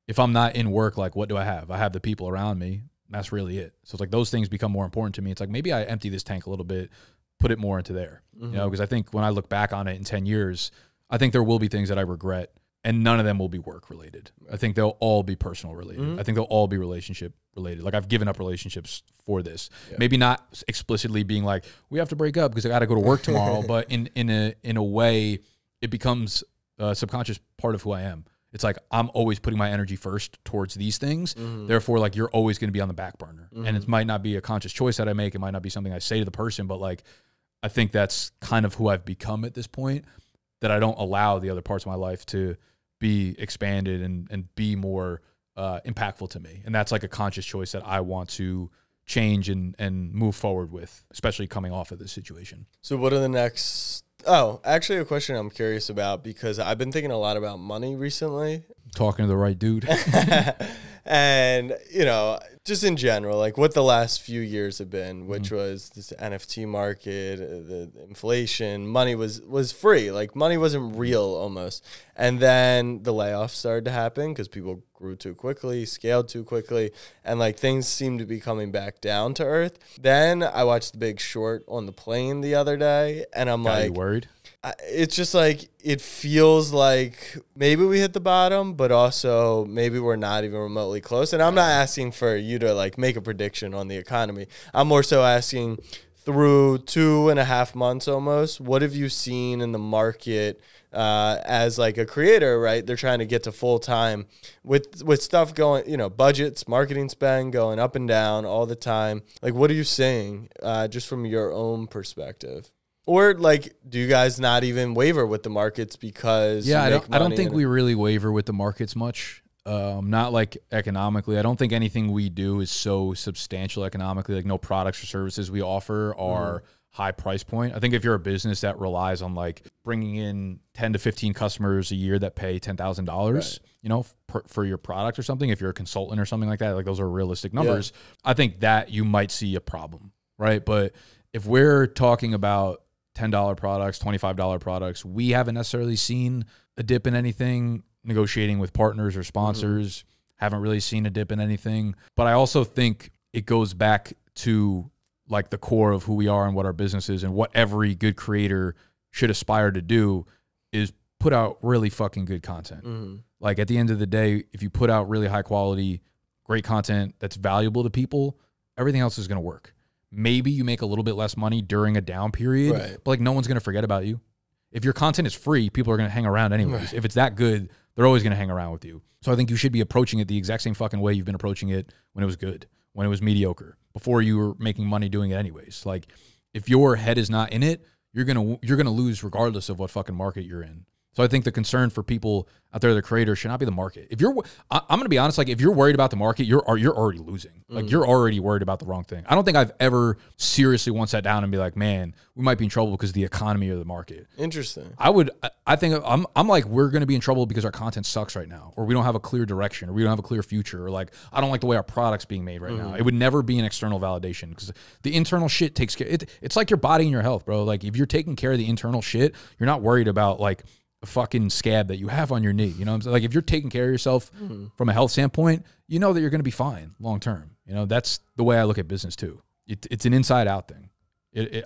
if I'm not in work, like what do I have? I have the people around me. That's really it. So it's like those things become more important to me. It's like maybe I empty this tank a little bit, put it more into there, you know, because I think when I look back on it in 10 years, I think there will be things that I regret and none of them will be work related. I think they'll all be personal related. I think they'll all be relationship related. Like I've given up relationships for this, maybe not explicitly being like, we have to break up because I got to go to work tomorrow. But in a way it becomes a subconscious part of who I am. It's like, I'm always putting my energy first towards these things. Therefore, like you're always going to be on the back burner and it might not be a conscious choice that I make. It might not be something I say to the person, but like, I think that's kind of who I've become at this point, that I don't allow the other parts of my life to be expanded and be more impactful to me. And that's like a conscious choice that I want to change and move forward with, especially coming off of this situation. So what are the next... Oh, actually a question I'm curious about, because I've been thinking a lot about money recently. Talking to the right dude. And, you know, just in general, like what the last few years have been, which was this NFT market, the inflation, money was free. Like money wasn't real almost. And then the layoffs started to happen because people grew too quickly, scaled too quickly. And like things seemed to be coming back down to earth. Then I watched The Big Short on the plane the other day. And I'm like, worried. It's just like, it feels like maybe we hit the bottom, but also maybe we're not even remotely close. And I'm not asking for you to like make a prediction on the economy. I'm more so asking through 2.5 months almost, what have you seen in the market as like a creator, right? They're trying to get to full time with stuff going, you know, budgets, marketing spend going up and down all the time. Like, what are you seeing just from your own perspective? Or, like, do you guys not even waver with the markets because you make money? I don't think we really waver with the markets much. Not, like, economically. I don't think anything we do is so substantial economically. Like, no products or services we offer are high price point. I think if you're a business that relies on, like, bringing in 10 to 15 customers a year that pay $10,000, you know, for your product or something, if you're a consultant or something like that, like, those are realistic numbers. I think that you might see a problem, right? But if we're talking about $10 products, $25 products, we haven't necessarily seen a dip in anything. Negotiating with partners or sponsors, haven't really seen a dip in anything. But I also think it goes back to like the core of who we are and what our business is, and what every good creator should aspire to do is put out really fucking good content. Like at the end of the day, if you put out really high quality, great content that's valuable to people, everything else is going to work. Maybe you make a little bit less money during a down period, but like no one's going to forget about you. If your content is free, people are going to hang around anyways. If it's that good, They're always going to hang around with you. So I think you should be approaching it the exact same fucking way you've been approaching it when it was good, when it was mediocre, before you were making money doing it anyways. Like, if your head is not in it, you're gonna lose regardless of what fucking market you're in. So I think the concern for people out there, the creators, should not be the market. If you're, I'm gonna be honest, like if you're worried about the market, you're already losing. Like you're already worried about the wrong thing. I don't think I've ever seriously once sat down and be like, man, we might be in trouble because of the economy or the market. Interesting. I think I'm like, we're gonna be in trouble because our content sucks right now, or we don't have a clear direction, or we don't have a clear future, or like I don't like the way our product's being made right now. It would never be an external validation because the internal shit takes care. It's like your body and your health, bro. Like if you're taking care of the internal shit, you're not worried about like a fucking scab that you have on your knee. You know what I'm saying? Like if you're taking care of yourself from a health standpoint, you know that you're going to be fine long term. You know, that's the way I look at business too. It's an inside out thing.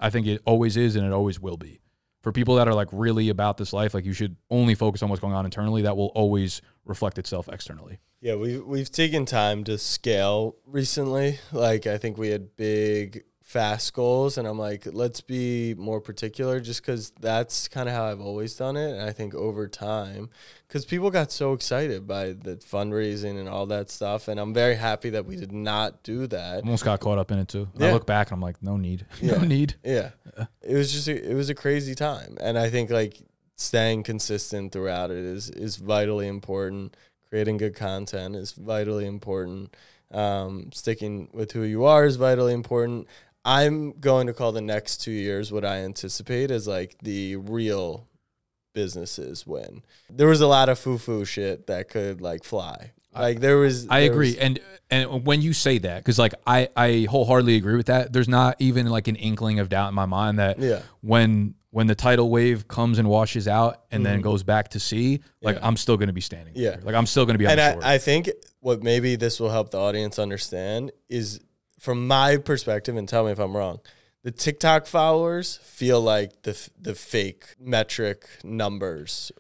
I think it always is and it always will be. For people that are like really about this life, like you should only focus on what's going on internally. That will always reflect itself externally. Yeah, we've taken time to scale recently. Like I think we had big fast goals, and I'm like, let's be more particular, just because that's kind of how I've always done it. And I think over time, because people got so excited by the fundraising and all that stuff, and I'm very happy that we did not do that. Almost got caught up in it too. Yeah. I look back and I'm like, no need. Yeah. No need. Yeah. It was just it was a crazy time, and I think like staying consistent throughout it is vitally important. Creating good content is vitally important. Sticking with who you are is vitally important. I'm going to call the next 2 years what I anticipate as like the real businesses win. There was a lot of foo-foo shit that could like fly. Like there was. I agree. And when you say that, because like I wholeheartedly agree with that. There's not even like an inkling of doubt in my mind that when the tidal wave comes and washes out and then goes back to sea, like I'm still going to be standing there. Like I'm still going to be on the shore. I think what maybe this will help the audience understand is, from my perspective, and tell me if I'm wrong, the TikTok followers feel like the fake metric numbers.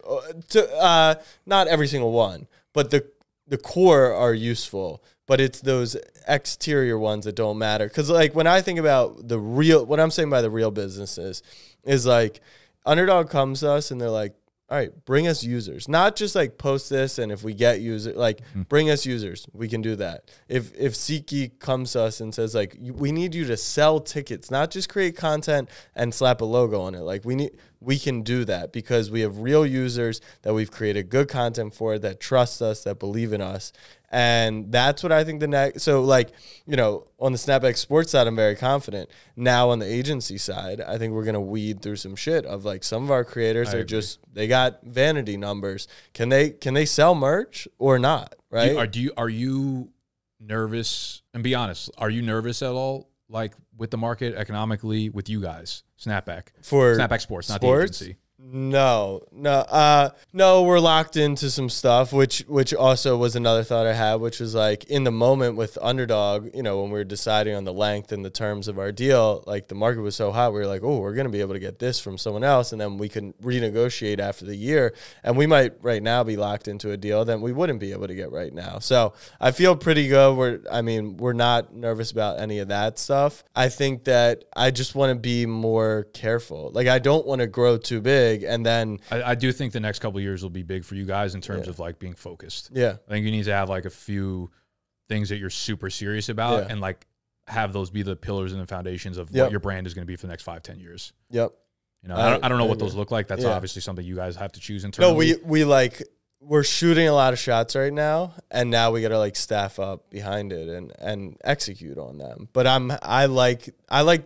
Not every single one, but the core are useful. But it's those exterior ones that don't matter. Because like when I think about the real, what I'm saying by the real businesses is like Underdog comes to us and they're like, all right, bring us users. Not just like post this and if we get users, like bring us users. We can do that. If SeatGeek comes to us and says like, we need you to sell tickets, not just create content and slap a logo on it. Like we can do that because we have real users that we've created good content for, that trust us, that believe in us. And that's what I think the next, so like, you know, on the Snapback Sports side, I'm very confident. Now on the agency side, I think we're going to weed through some shit of like some of our creators are just, they got vanity numbers. Can they sell merch or not? Right. Are you nervous? And be honest, are you nervous at all? Like with the market economically with you guys, Snapback for Snapback Sports, not the agency. No, we're locked into some stuff, which also was another thought I had, which was like in the moment with Underdog, you know, when we were deciding on the length and the terms of our deal, like the market was so hot, we were like, oh, we're going to be able to get this from someone else. And then we can renegotiate after the year. And we might right now be locked into a deal that we wouldn't be able to get right now. So I feel pretty good. I mean, we're not nervous about any of that stuff. I think that I just want to be more careful. Like I don't want to grow too big. And then I do think the next couple of years will be big for you guys in terms of like being focused. Yeah. I think you need to have like a few things that you're super serious about and like have those be the pillars and the foundations of what your brand is going to be for the next 5–10 years. Yep. You know, I don't know what those look like. That's obviously something you guys have to choose internally. No, we're shooting a lot of shots right now, and now we got to like staff up behind it and execute on them. But I like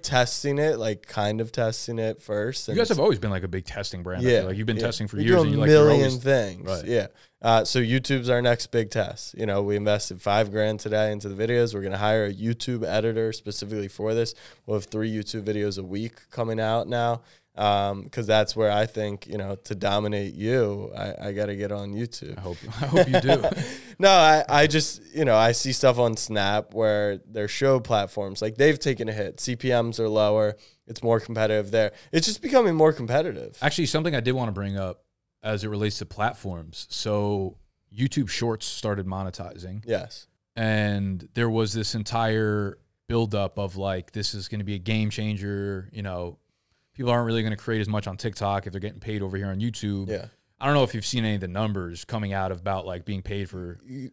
testing it, like kind of testing it first. And you guys have always been like a big testing brand. Yeah. Like you've been testing for years. We do a million things. Right. Yeah. So YouTube's our next big test. You know, we invested $5 grand today into the videos. We're going to hire a YouTube editor specifically for this. We'll have 3 YouTube videos a week coming out now. Because that's where I think, you know, to dominate you, I got to get on YouTube. I hope you do. No, I just, you know, I see stuff on Snap where their show platforms, like they've taken a hit. CPMs are lower. It's more competitive there. It's just becoming more competitive. Actually, something I did want to bring up as it relates to platforms. So YouTube Shorts started monetizing. Yes. And there was this entire buildup of like, this is going to be a game changer, you know, people aren't really going to create as much on TikTok if they're getting paid over here on YouTube. Yeah. I don't know if you've seen any of the numbers coming out about like being paid for YouTube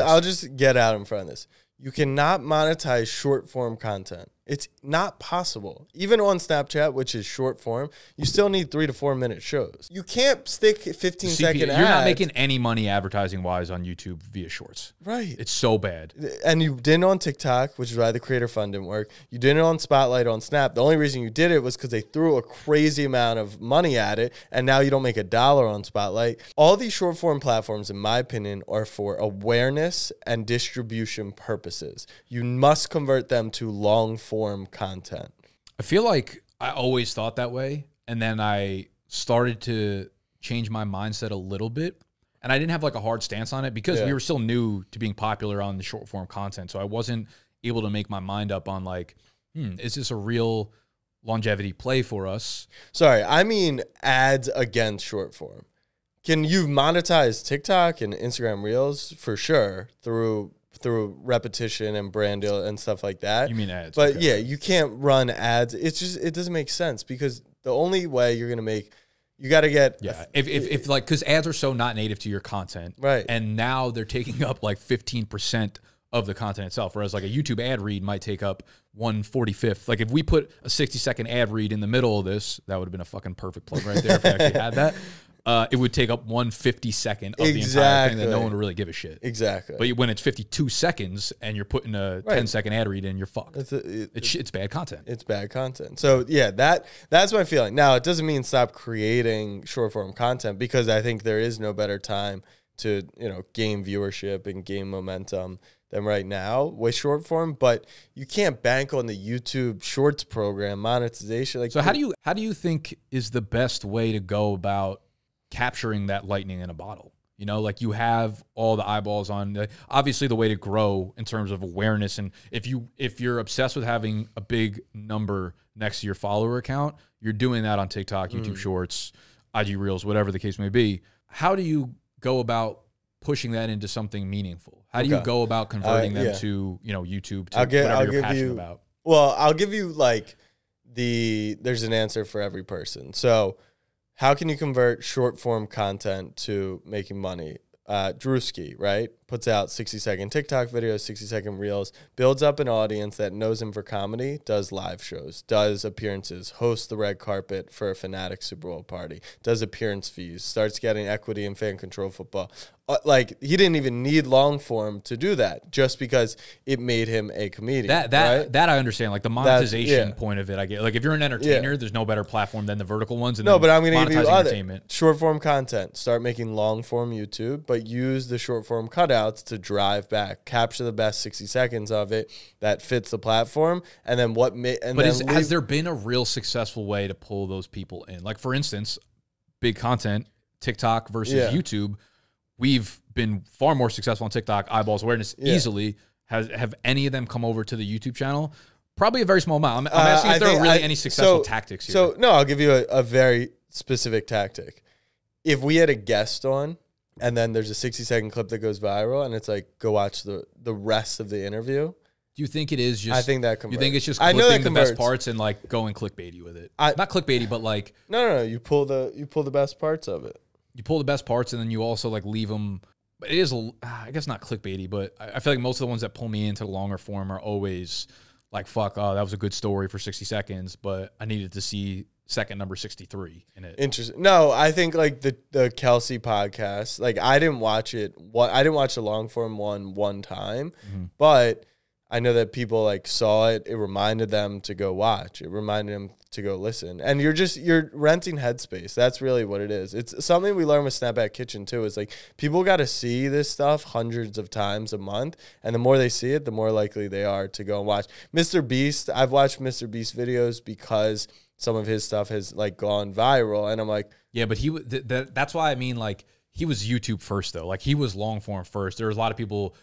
I'll just get out in front of this. You cannot monetize short form content. It's not possible. Even on Snapchat, which is short form, you still need 3 to 4 minute shows. You can't stick 15 second ads. You're not making any money advertising wise on YouTube via shorts. Right. It's so bad. And you didn't on TikTok, which is why the creator fund didn't work. You didn't on Spotlight on Snap. The only reason you did it was because they threw a crazy amount of money at it. And now you don't make $1 on Spotlight. All these short form platforms, in my opinion, are for awareness and distribution purposes. You must convert them to long form content. I feel like I always thought that way, and then I started to change my mindset a little bit, and I didn't have like a hard stance on it because we were still new to being popular on the short form content, so I wasn't able to make my mind up on like, is this a real longevity play for us? Sorry, I mean ads against short form. Can you monetize TikTok and Instagram Reels? For sure, through repetition and brand deal and stuff like that. You mean ads. But yeah, you can't run ads. It's just, it doesn't make sense because the only way you're going to make, you got to get. Yeah. If like, cause ads are so not native to your content. Right. And now they're taking up like 15% of the content itself. Whereas like a YouTube ad read might take up 1/45. Like if we put a 60-second ad read in the middle of this, that would have been a fucking perfect plug right there if we actually had that. It would take up 1/52nd of the entire thing that no one would really give a shit. Exactly. But when it's 52 seconds and you're putting a 10-second ad read in, you're fucked. It's bad content. It's bad content. So, yeah, that's my feeling. Now, it doesn't mean stop creating short-form content because I think there is no better time to, you know, gain viewership and gain momentum than right now with short form, but you can't bank on the YouTube Shorts program monetization. Like, so how do you think is the best way to go about capturing that lightning in a bottle? You know, like you have all the eyeballs on the, obviously the way to grow in terms of awareness. And if you're obsessed with having a big number next to your follower account, you're doing that on TikTok, YouTube Shorts, IG Reels, whatever the case may be. How do you go about pushing that into something meaningful? How do you go about converting them to, you know, YouTube, to whatever you're passionate about? Well, I'll give you like there's an answer for every person. So how can you convert short-form content to making money? Drewski, right, puts out 60-second TikTok videos, 60-second Reels, builds up an audience that knows him for comedy, does live shows, does appearances, hosts the red carpet for a Fanatics Super Bowl party, does appearance fees, starts getting equity in Fan Control Football. Like, he didn't even need long form to do that just because it made him a comedian. That I understand. Like, the monetization point of it, I get. Like, if you're an entertainer, there's no better platform than the vertical ones. And no, but I'm going to give you other short-form content. Start making long-form YouTube, but use the short-form cutout to drive back, capture the best 60 seconds of it that fits the platform, and then what may. And but then has there been a real successful way to pull those people in? Like, for instance, big content, TikTok versus YouTube. We've been far more successful on TikTok eyeballs awareness easily. Have any of them come over to the YouTube channel? Probably a very small amount. I'm asking if there are really any successful tactics here. So no, I'll give you a very specific tactic. If we had a guest on, and then there's a 60-second clip that goes viral, and it's like, go watch the rest of the interview. Do you think it is just? I think that converts. You think it's just clipping the best parts and like going clickbaity with it? Not clickbaity, but like no. You pull the best parts of it. You pull the best parts, and then you also like leave them. It is, I guess, not clickbaity, but I feel like most of the ones that pull me into longer form are always like, fuck, oh, that was a good story for 60 seconds, but I needed to see second number 63 in it. Interesting. No, I think like the Kelsey podcast, like I didn't watch it. I didn't watch the long form one time, but I know that people like saw it. It reminded them to go watch. It reminded them to go listen. And you're renting headspace. That's really what it is. It's something we learned with Snapback Kitchen too. Is like people got to see this stuff hundreds of times a month, and the more they see it, the more likely they are to go and watch. Mr. Beast, I've watched Mr. Beast videos because some of his stuff has like gone viral, and I'm like, yeah, but that's why I mean, like, he was YouTube first though. Like, he was long form first. There was a lot of people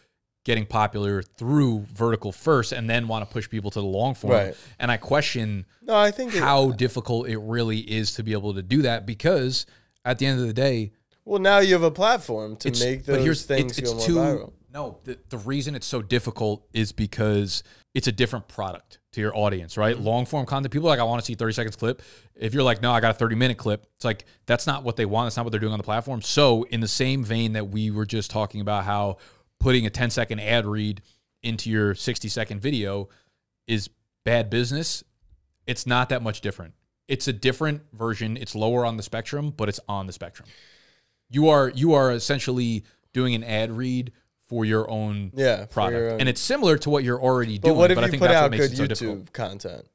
getting popular through vertical first, and then want to push people to the long form. Right. And I question, no, I think how difficult it really is to be able to do that, because at the end of the day, well, now you have a platform to make those things go more viral. No, the reason it's so difficult is because it's a different product to your audience, right? Mm-hmm. Long form content, people are like, I want to see 30 seconds clip. If you're like, no, I got a 30-minute clip. It's like, that's not what they want. That's not what they're doing on the platform. So in the same vein that we were just talking about how putting a 10-second ad read into your 60-second video is bad business, it's not that much different. It's a different version. It's lower on the spectrum, but it's on the spectrum. You are essentially doing an ad read for your own product. Your own. And it's similar to what you're already doing. But what if you put out good YouTube content?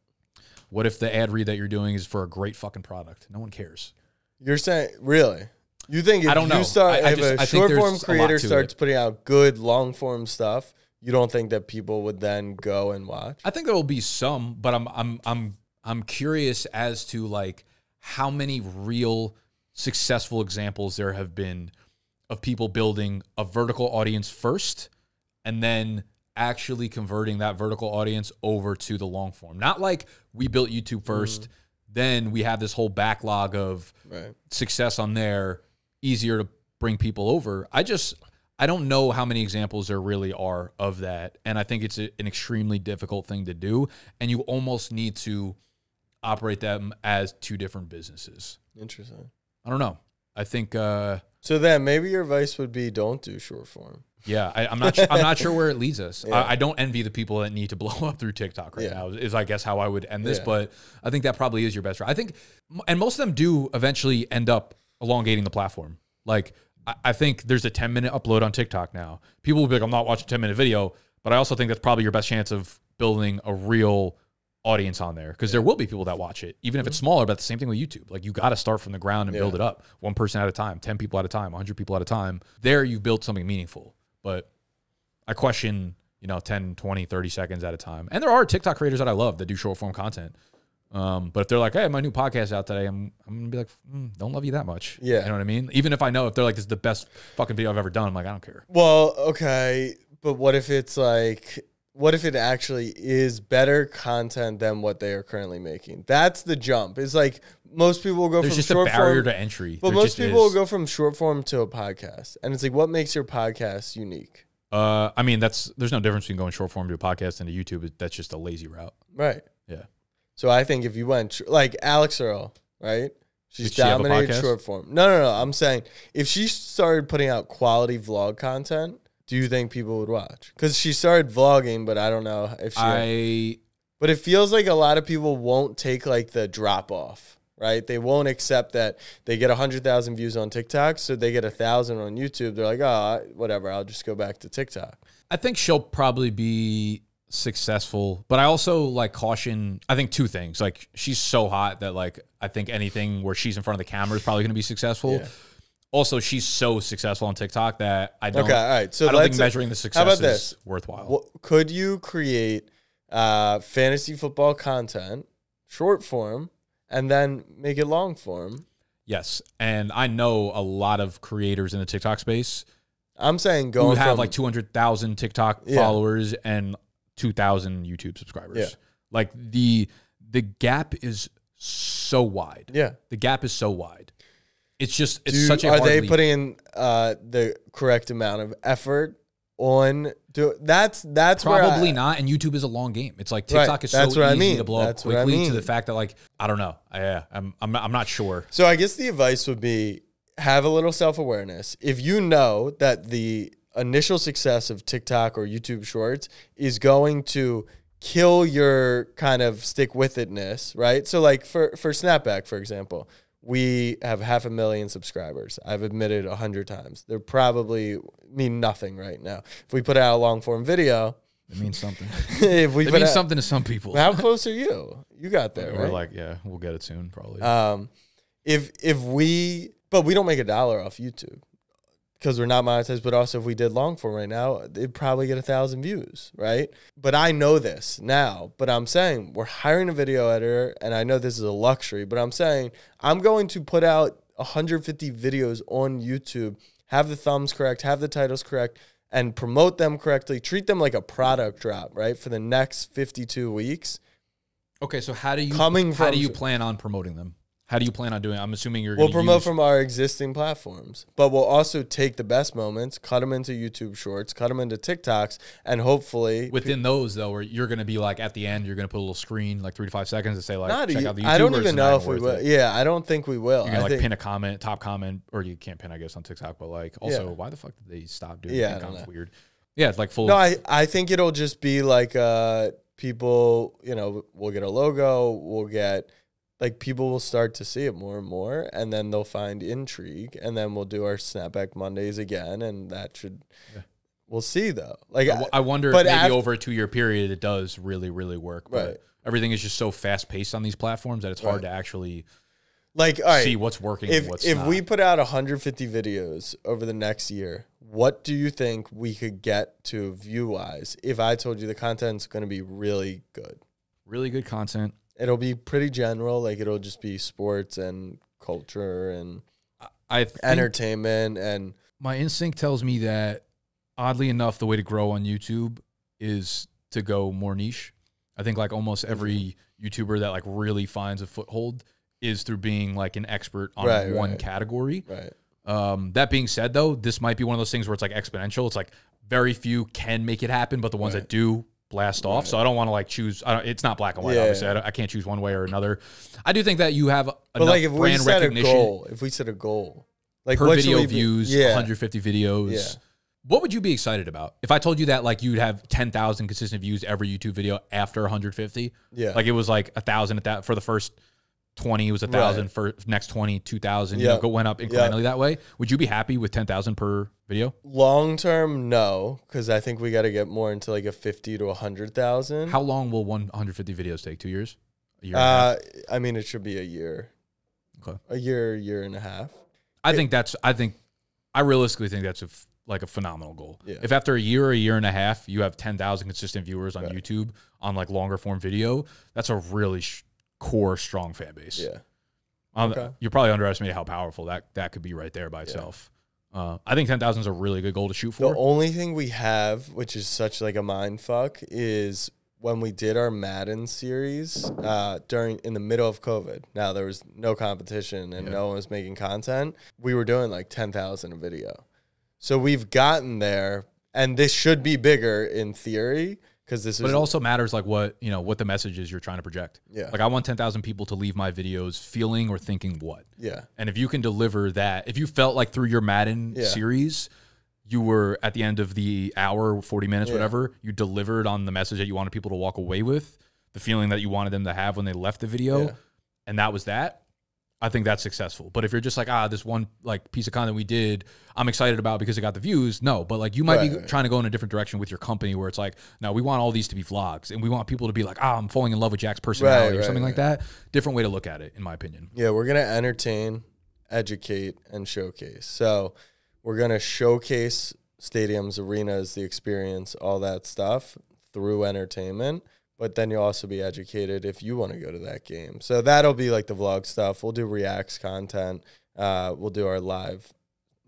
What if the ad read that you're doing is for a great fucking product? No one cares. You're saying, really? You think if a short-form creator starts putting out good long-form stuff, you don't think that people would then go and watch? I think there will be some, but I'm curious as to like how many real successful examples there have been of people building a vertical audience first and then actually converting that vertical audience over to the long form. Not like we built YouTube first, then we have this whole backlog of success on there, easier to bring people over. I don't know how many examples there really are of that. And I think it's an extremely difficult thing to do. And you almost need to operate them as two different businesses. Interesting. I don't know. I think. So then maybe your advice would be don't do short form. Yeah. I'm not sure where it leads us. Yeah. I don't envy the people that need to blow up through TikTok right now is I guess how I would end this. Yeah. But I think that probably is your best route. I think, and most of them do eventually end up elongating the platform. Like, I think there's a 10-minute upload on TikTok now. People will be like, I'm not watching a 10-minute video, but I also think that's probably your best chance of building a real audience on there because there will be people that watch it, even if it's smaller, but the same thing with YouTube. Like, you got to start from the ground and build it up. One person at a time, 10 people at a time, 100 people at a time. There you build something meaningful. But I question, you know, 10, 20, 30 seconds at a time. And there are TikTok creators that I love that do short-form content. But if they're like, hey, my new podcast's out today, I'm going to be like, don't love you that much. Yeah. You know what I mean? Even if I know, if they're like, this is the best fucking video I've ever done, I'm like, I don't care. Well, okay. But what if it's like, what if it actually is better content than what they are currently making? That's the jump. It's like most people will go from short form. There's just a barrier to entry. But most people will go from short form to a podcast. And it's like, what makes your podcast unique? I mean, there's no difference between going short form to a podcast and to YouTube. That's just a lazy route. Right. Yeah. So I think if you went like Alex Earl, right? She's dominated short form. No. I'm saying if she started putting out quality vlog content, do you think people would watch? Because she started vlogging, but I don't know if she. But it feels like a lot of people won't take like the drop off, right? They won't accept that they get 100,000 views on TikTok, so they get 1,000 on YouTube. They're like, oh, whatever. I'll just go back to TikTok. I think she'll probably be successful, but I also like caution. I think two things. Like, she's so hot that like I think anything where she's in front of the camera is probably going to be successful. Yeah. Also, she's so successful on TikTok that I don't. Okay, all right. So I don't think measuring the success is worthwhile. Well, could you create fantasy football content, short form, and then make it long form? Yes, and I know a lot of creators in the TikTok space. I'm saying go have like 200,000 TikTok followers and 2,000 YouTube subscribers. Yeah. Like the gap is so wide. Yeah. The gap is so wide. It's just, it's such a hard leap. Are they putting in the correct amount of effort on that's probably not. And YouTube is a long game. It's like TikTok is so easy to blow up quickly to the fact that like, I don't know. I'm not sure. So I guess the advice would be have a little self-awareness. If you know that the initial success of TikTok or YouTube Shorts is going to kill your kind of stick with itness, right? So like for Snapback, for example, we have 500,000 subscribers. I've admitted 100 times. They probably mean nothing right now. If we put out a long form video, it means something. It means something to some people. How close are you? You got there, right? We're like, yeah, we'll get it soon, probably. But we don't make $1 off YouTube, because we're not monetized, but also if we did long form right now, they'd probably get 1,000 views, right? But I know this now, but I'm saying we're hiring a video editor, and I know this is a luxury, but I'm saying I'm going to put out 150 videos on YouTube, have the thumbs correct, have the titles correct, and promote them correctly, treat them like a product drop, right, for the next 52 weeks. Okay, so how do you plan on promoting them? How do you plan on doing it? I'm assuming you're going to promote from our existing platforms, but we'll also take the best moments, cut them into YouTube shorts, cut them into TikToks, and hopefully within those though, where you're going to be like at the end, you're going to put a little screen like 3 to 5 seconds to say like check out the YouTubers. I don't even know if we will. Yeah, I don't think we will. You're going to like pin a comment, top comment, or you can't pin, I guess, on TikTok, but like also why the fuck did they stop doing? Yeah, it's weird. Yeah, it's like full. No, I think it'll just be like people, you know, we'll get a logo, we'll get. Like, people will start to see it more and more, and then they'll find intrigue, and then we'll do our Snapback Mondays again, and that should... Yeah. We'll see, though. Like I wonder if maybe over a 2-year period, it does really, really work. But everything is just so fast-paced on these platforms that it's hard to actually like see what's working and what's not. If we put out 150 videos over the next year, what do you think we could get to view-wise if I told you the content's going to be really good? Really good content. It'll be pretty general, like it'll just be sports and culture and entertainment. And my instinct tells me that, oddly enough, the way to grow on YouTube is to go more niche. I think like almost every YouTuber that like really finds a foothold is through being like an expert on one category. Right. That being said, though, this might be one of those things where it's like exponential. It's like very few can make it happen, but the ones that do blast off. So I don't want to like choose. It's not black and white. Obviously, I can't choose one way or another. I do think that you have enough like if brand recognition. If we set a goal, like per video views, 150 videos. What would you be excited about? If I told you that like you'd have 10,000 consistent views every YouTube video after 150. Yeah. Like it was like 1,000 at that for the first 20. It was 1,000 for next 20, 2,000. You know, it went up incrementally that way. Would you be happy with 10,000 per video? Long term, no, because I think we got to get more into like a 50 to 100,000. How long will 150 videos take? 2 years? A year? I mean, it should be a year. Okay, a year and a half. I realistically think that's like a phenomenal goal. Yeah. If after a year or a year and a half, you have 10,000 consistent viewers on YouTube on like longer form video, that's a really core strong fan base. Yeah, you're probably underestimating how powerful that could be right there by itself. I think 10,000 is a really good goal to shoot for. The only thing we have, which is such like a mind fuck, is when we did our Madden series in the middle of COVID. Now there was no competition and no one was making content. We were doing like 10,000 a video. So we've gotten there, and this should be bigger in theory. But it also matters like what the message is you're trying to project. Yeah. Like I want 10,000 people to leave my videos feeling or thinking what. Yeah. And if you can deliver that, if you felt like through your Madden series, you were at the end of the hour, 40 minutes, whatever, you delivered on the message that you wanted people to walk away with, the feeling that you wanted them to have when they left the video, and that was that. I think that's successful. But if you're just like, this one like piece of content we did, I'm excited about because it got the views. No, but like you might be trying to go in a different direction with your company where it's like, no, we want all these to be vlogs and we want people to be like, I'm falling in love with Jack's personality or something like that. Different way to look at it, in my opinion. Yeah, we're going to entertain, educate, and showcase. So we're going to showcase stadiums, arenas, the experience, all that stuff through entertainment. But then you'll also be educated if you want to go to that game. So that'll be like the vlog stuff. We'll do reacts content. We'll do our live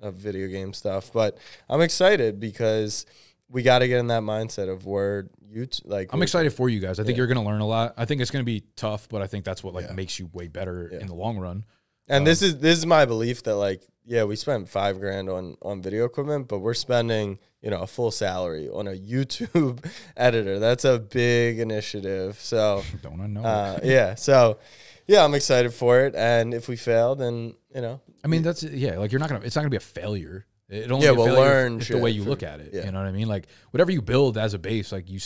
video game stuff. But I'm excited because we got to get in that mindset of where you like. I'm excited for you guys. I think you're going to learn a lot. I think it's going to be tough, but I think that's what like makes you way better in the long run. And this is my belief that like, yeah, we spent $5 grand on video equipment, but we're spending, you know, a full salary on a YouTube editor. That's a big initiative. So don't I know? Yeah. So yeah, I'm excited for it. And if we fail, then, you know, I mean, that's like it's not gonna be a failure. It only we'll learn the way you look at it. Yeah. You know what I mean? Like whatever you build as a base, like you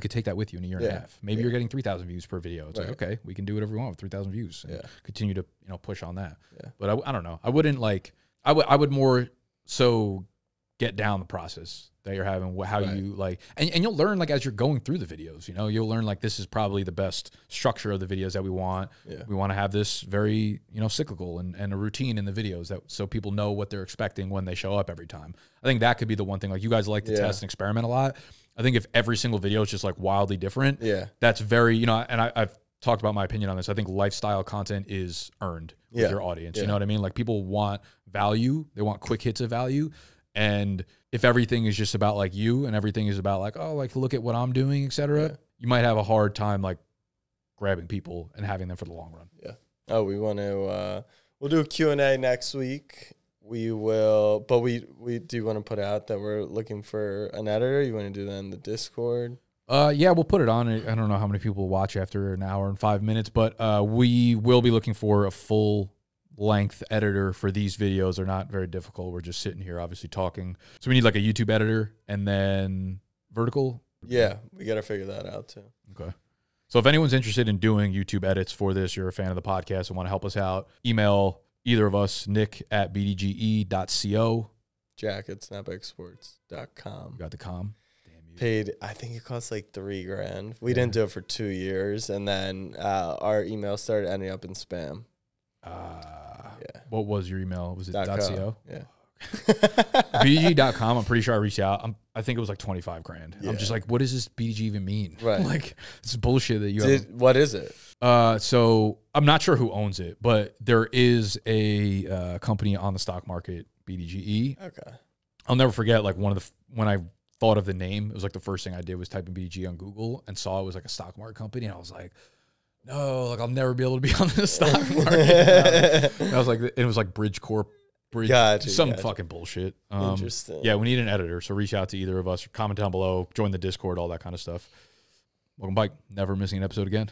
could take that with you in a year and a half. Maybe you're getting 3,000 views per video. It's like, okay, we can do whatever we want with 3,000 views. And continue to, you know, push on that. Yeah. But I don't know. I wouldn't like, I would more so get down the process that you're having, how you like, and you'll learn like as you're going through the videos, you know, you'll learn like this is probably the best structure of the videos that we want. Yeah. We want to have this very, you know, cyclical and a routine in the videos that so people know what they're expecting when they show up every time. I think that could be the one thing, like you guys like to test and experiment a lot. I think if every single video is just like wildly different, that's very, you know, and I've talked about my opinion on this. I think lifestyle content is earned with your audience. You know what I mean? Like people want value. They want quick hits of value. And if everything is just about like you and everything is about like, oh, like look at what I'm doing, et cetera, you might have a hard time like grabbing people and having them for the long run. Yeah. Oh, we want to, we'll do a Q&A next week. We will, but we do want to put out that we're looking for an editor. You want to do that in the Discord? Yeah, we'll put it on. I don't know how many people watch after an hour and 5 minutes, but we will be looking for a full-length editor for these videos. They're not very difficult. We're just sitting here, obviously, talking. So we need, like, a YouTube editor and then vertical. Yeah, we got to figure that out, too. Okay. So if anyone's interested in doing YouTube edits for this, you're a fan of the podcast and want to help us out, email either of us, nick@bdge.co. Jack@snapbacksports.com. Got the com. Paid, I think it cost like $3,000. We didn't do it for 2 years, and then our email started ending up in spam. What was your email? Was it .co? Yeah. BDG.com. I'm pretty sure I reached out. I think it was like $25,000. Yeah. I'm just like, what does this BDG even mean? Right. Like, it's bullshit that you have. What is it? So I'm not sure who owns it, but there is a company on the stock market, BDGE. Okay. I'll never forget, like, when I thought of the name, it was like the first thing I did was type in BDG on Google and saw it was like a stock market company, and I was like, no, like, I'll never be able to be on the stock market. And I was like, it was like Bridge Corp, gotcha, some fucking bullshit. Interesting. Yeah, we need an editor, so reach out to either of us, comment down below, join the Discord, all that kind of stuff. Welcome back. Never missing an episode again.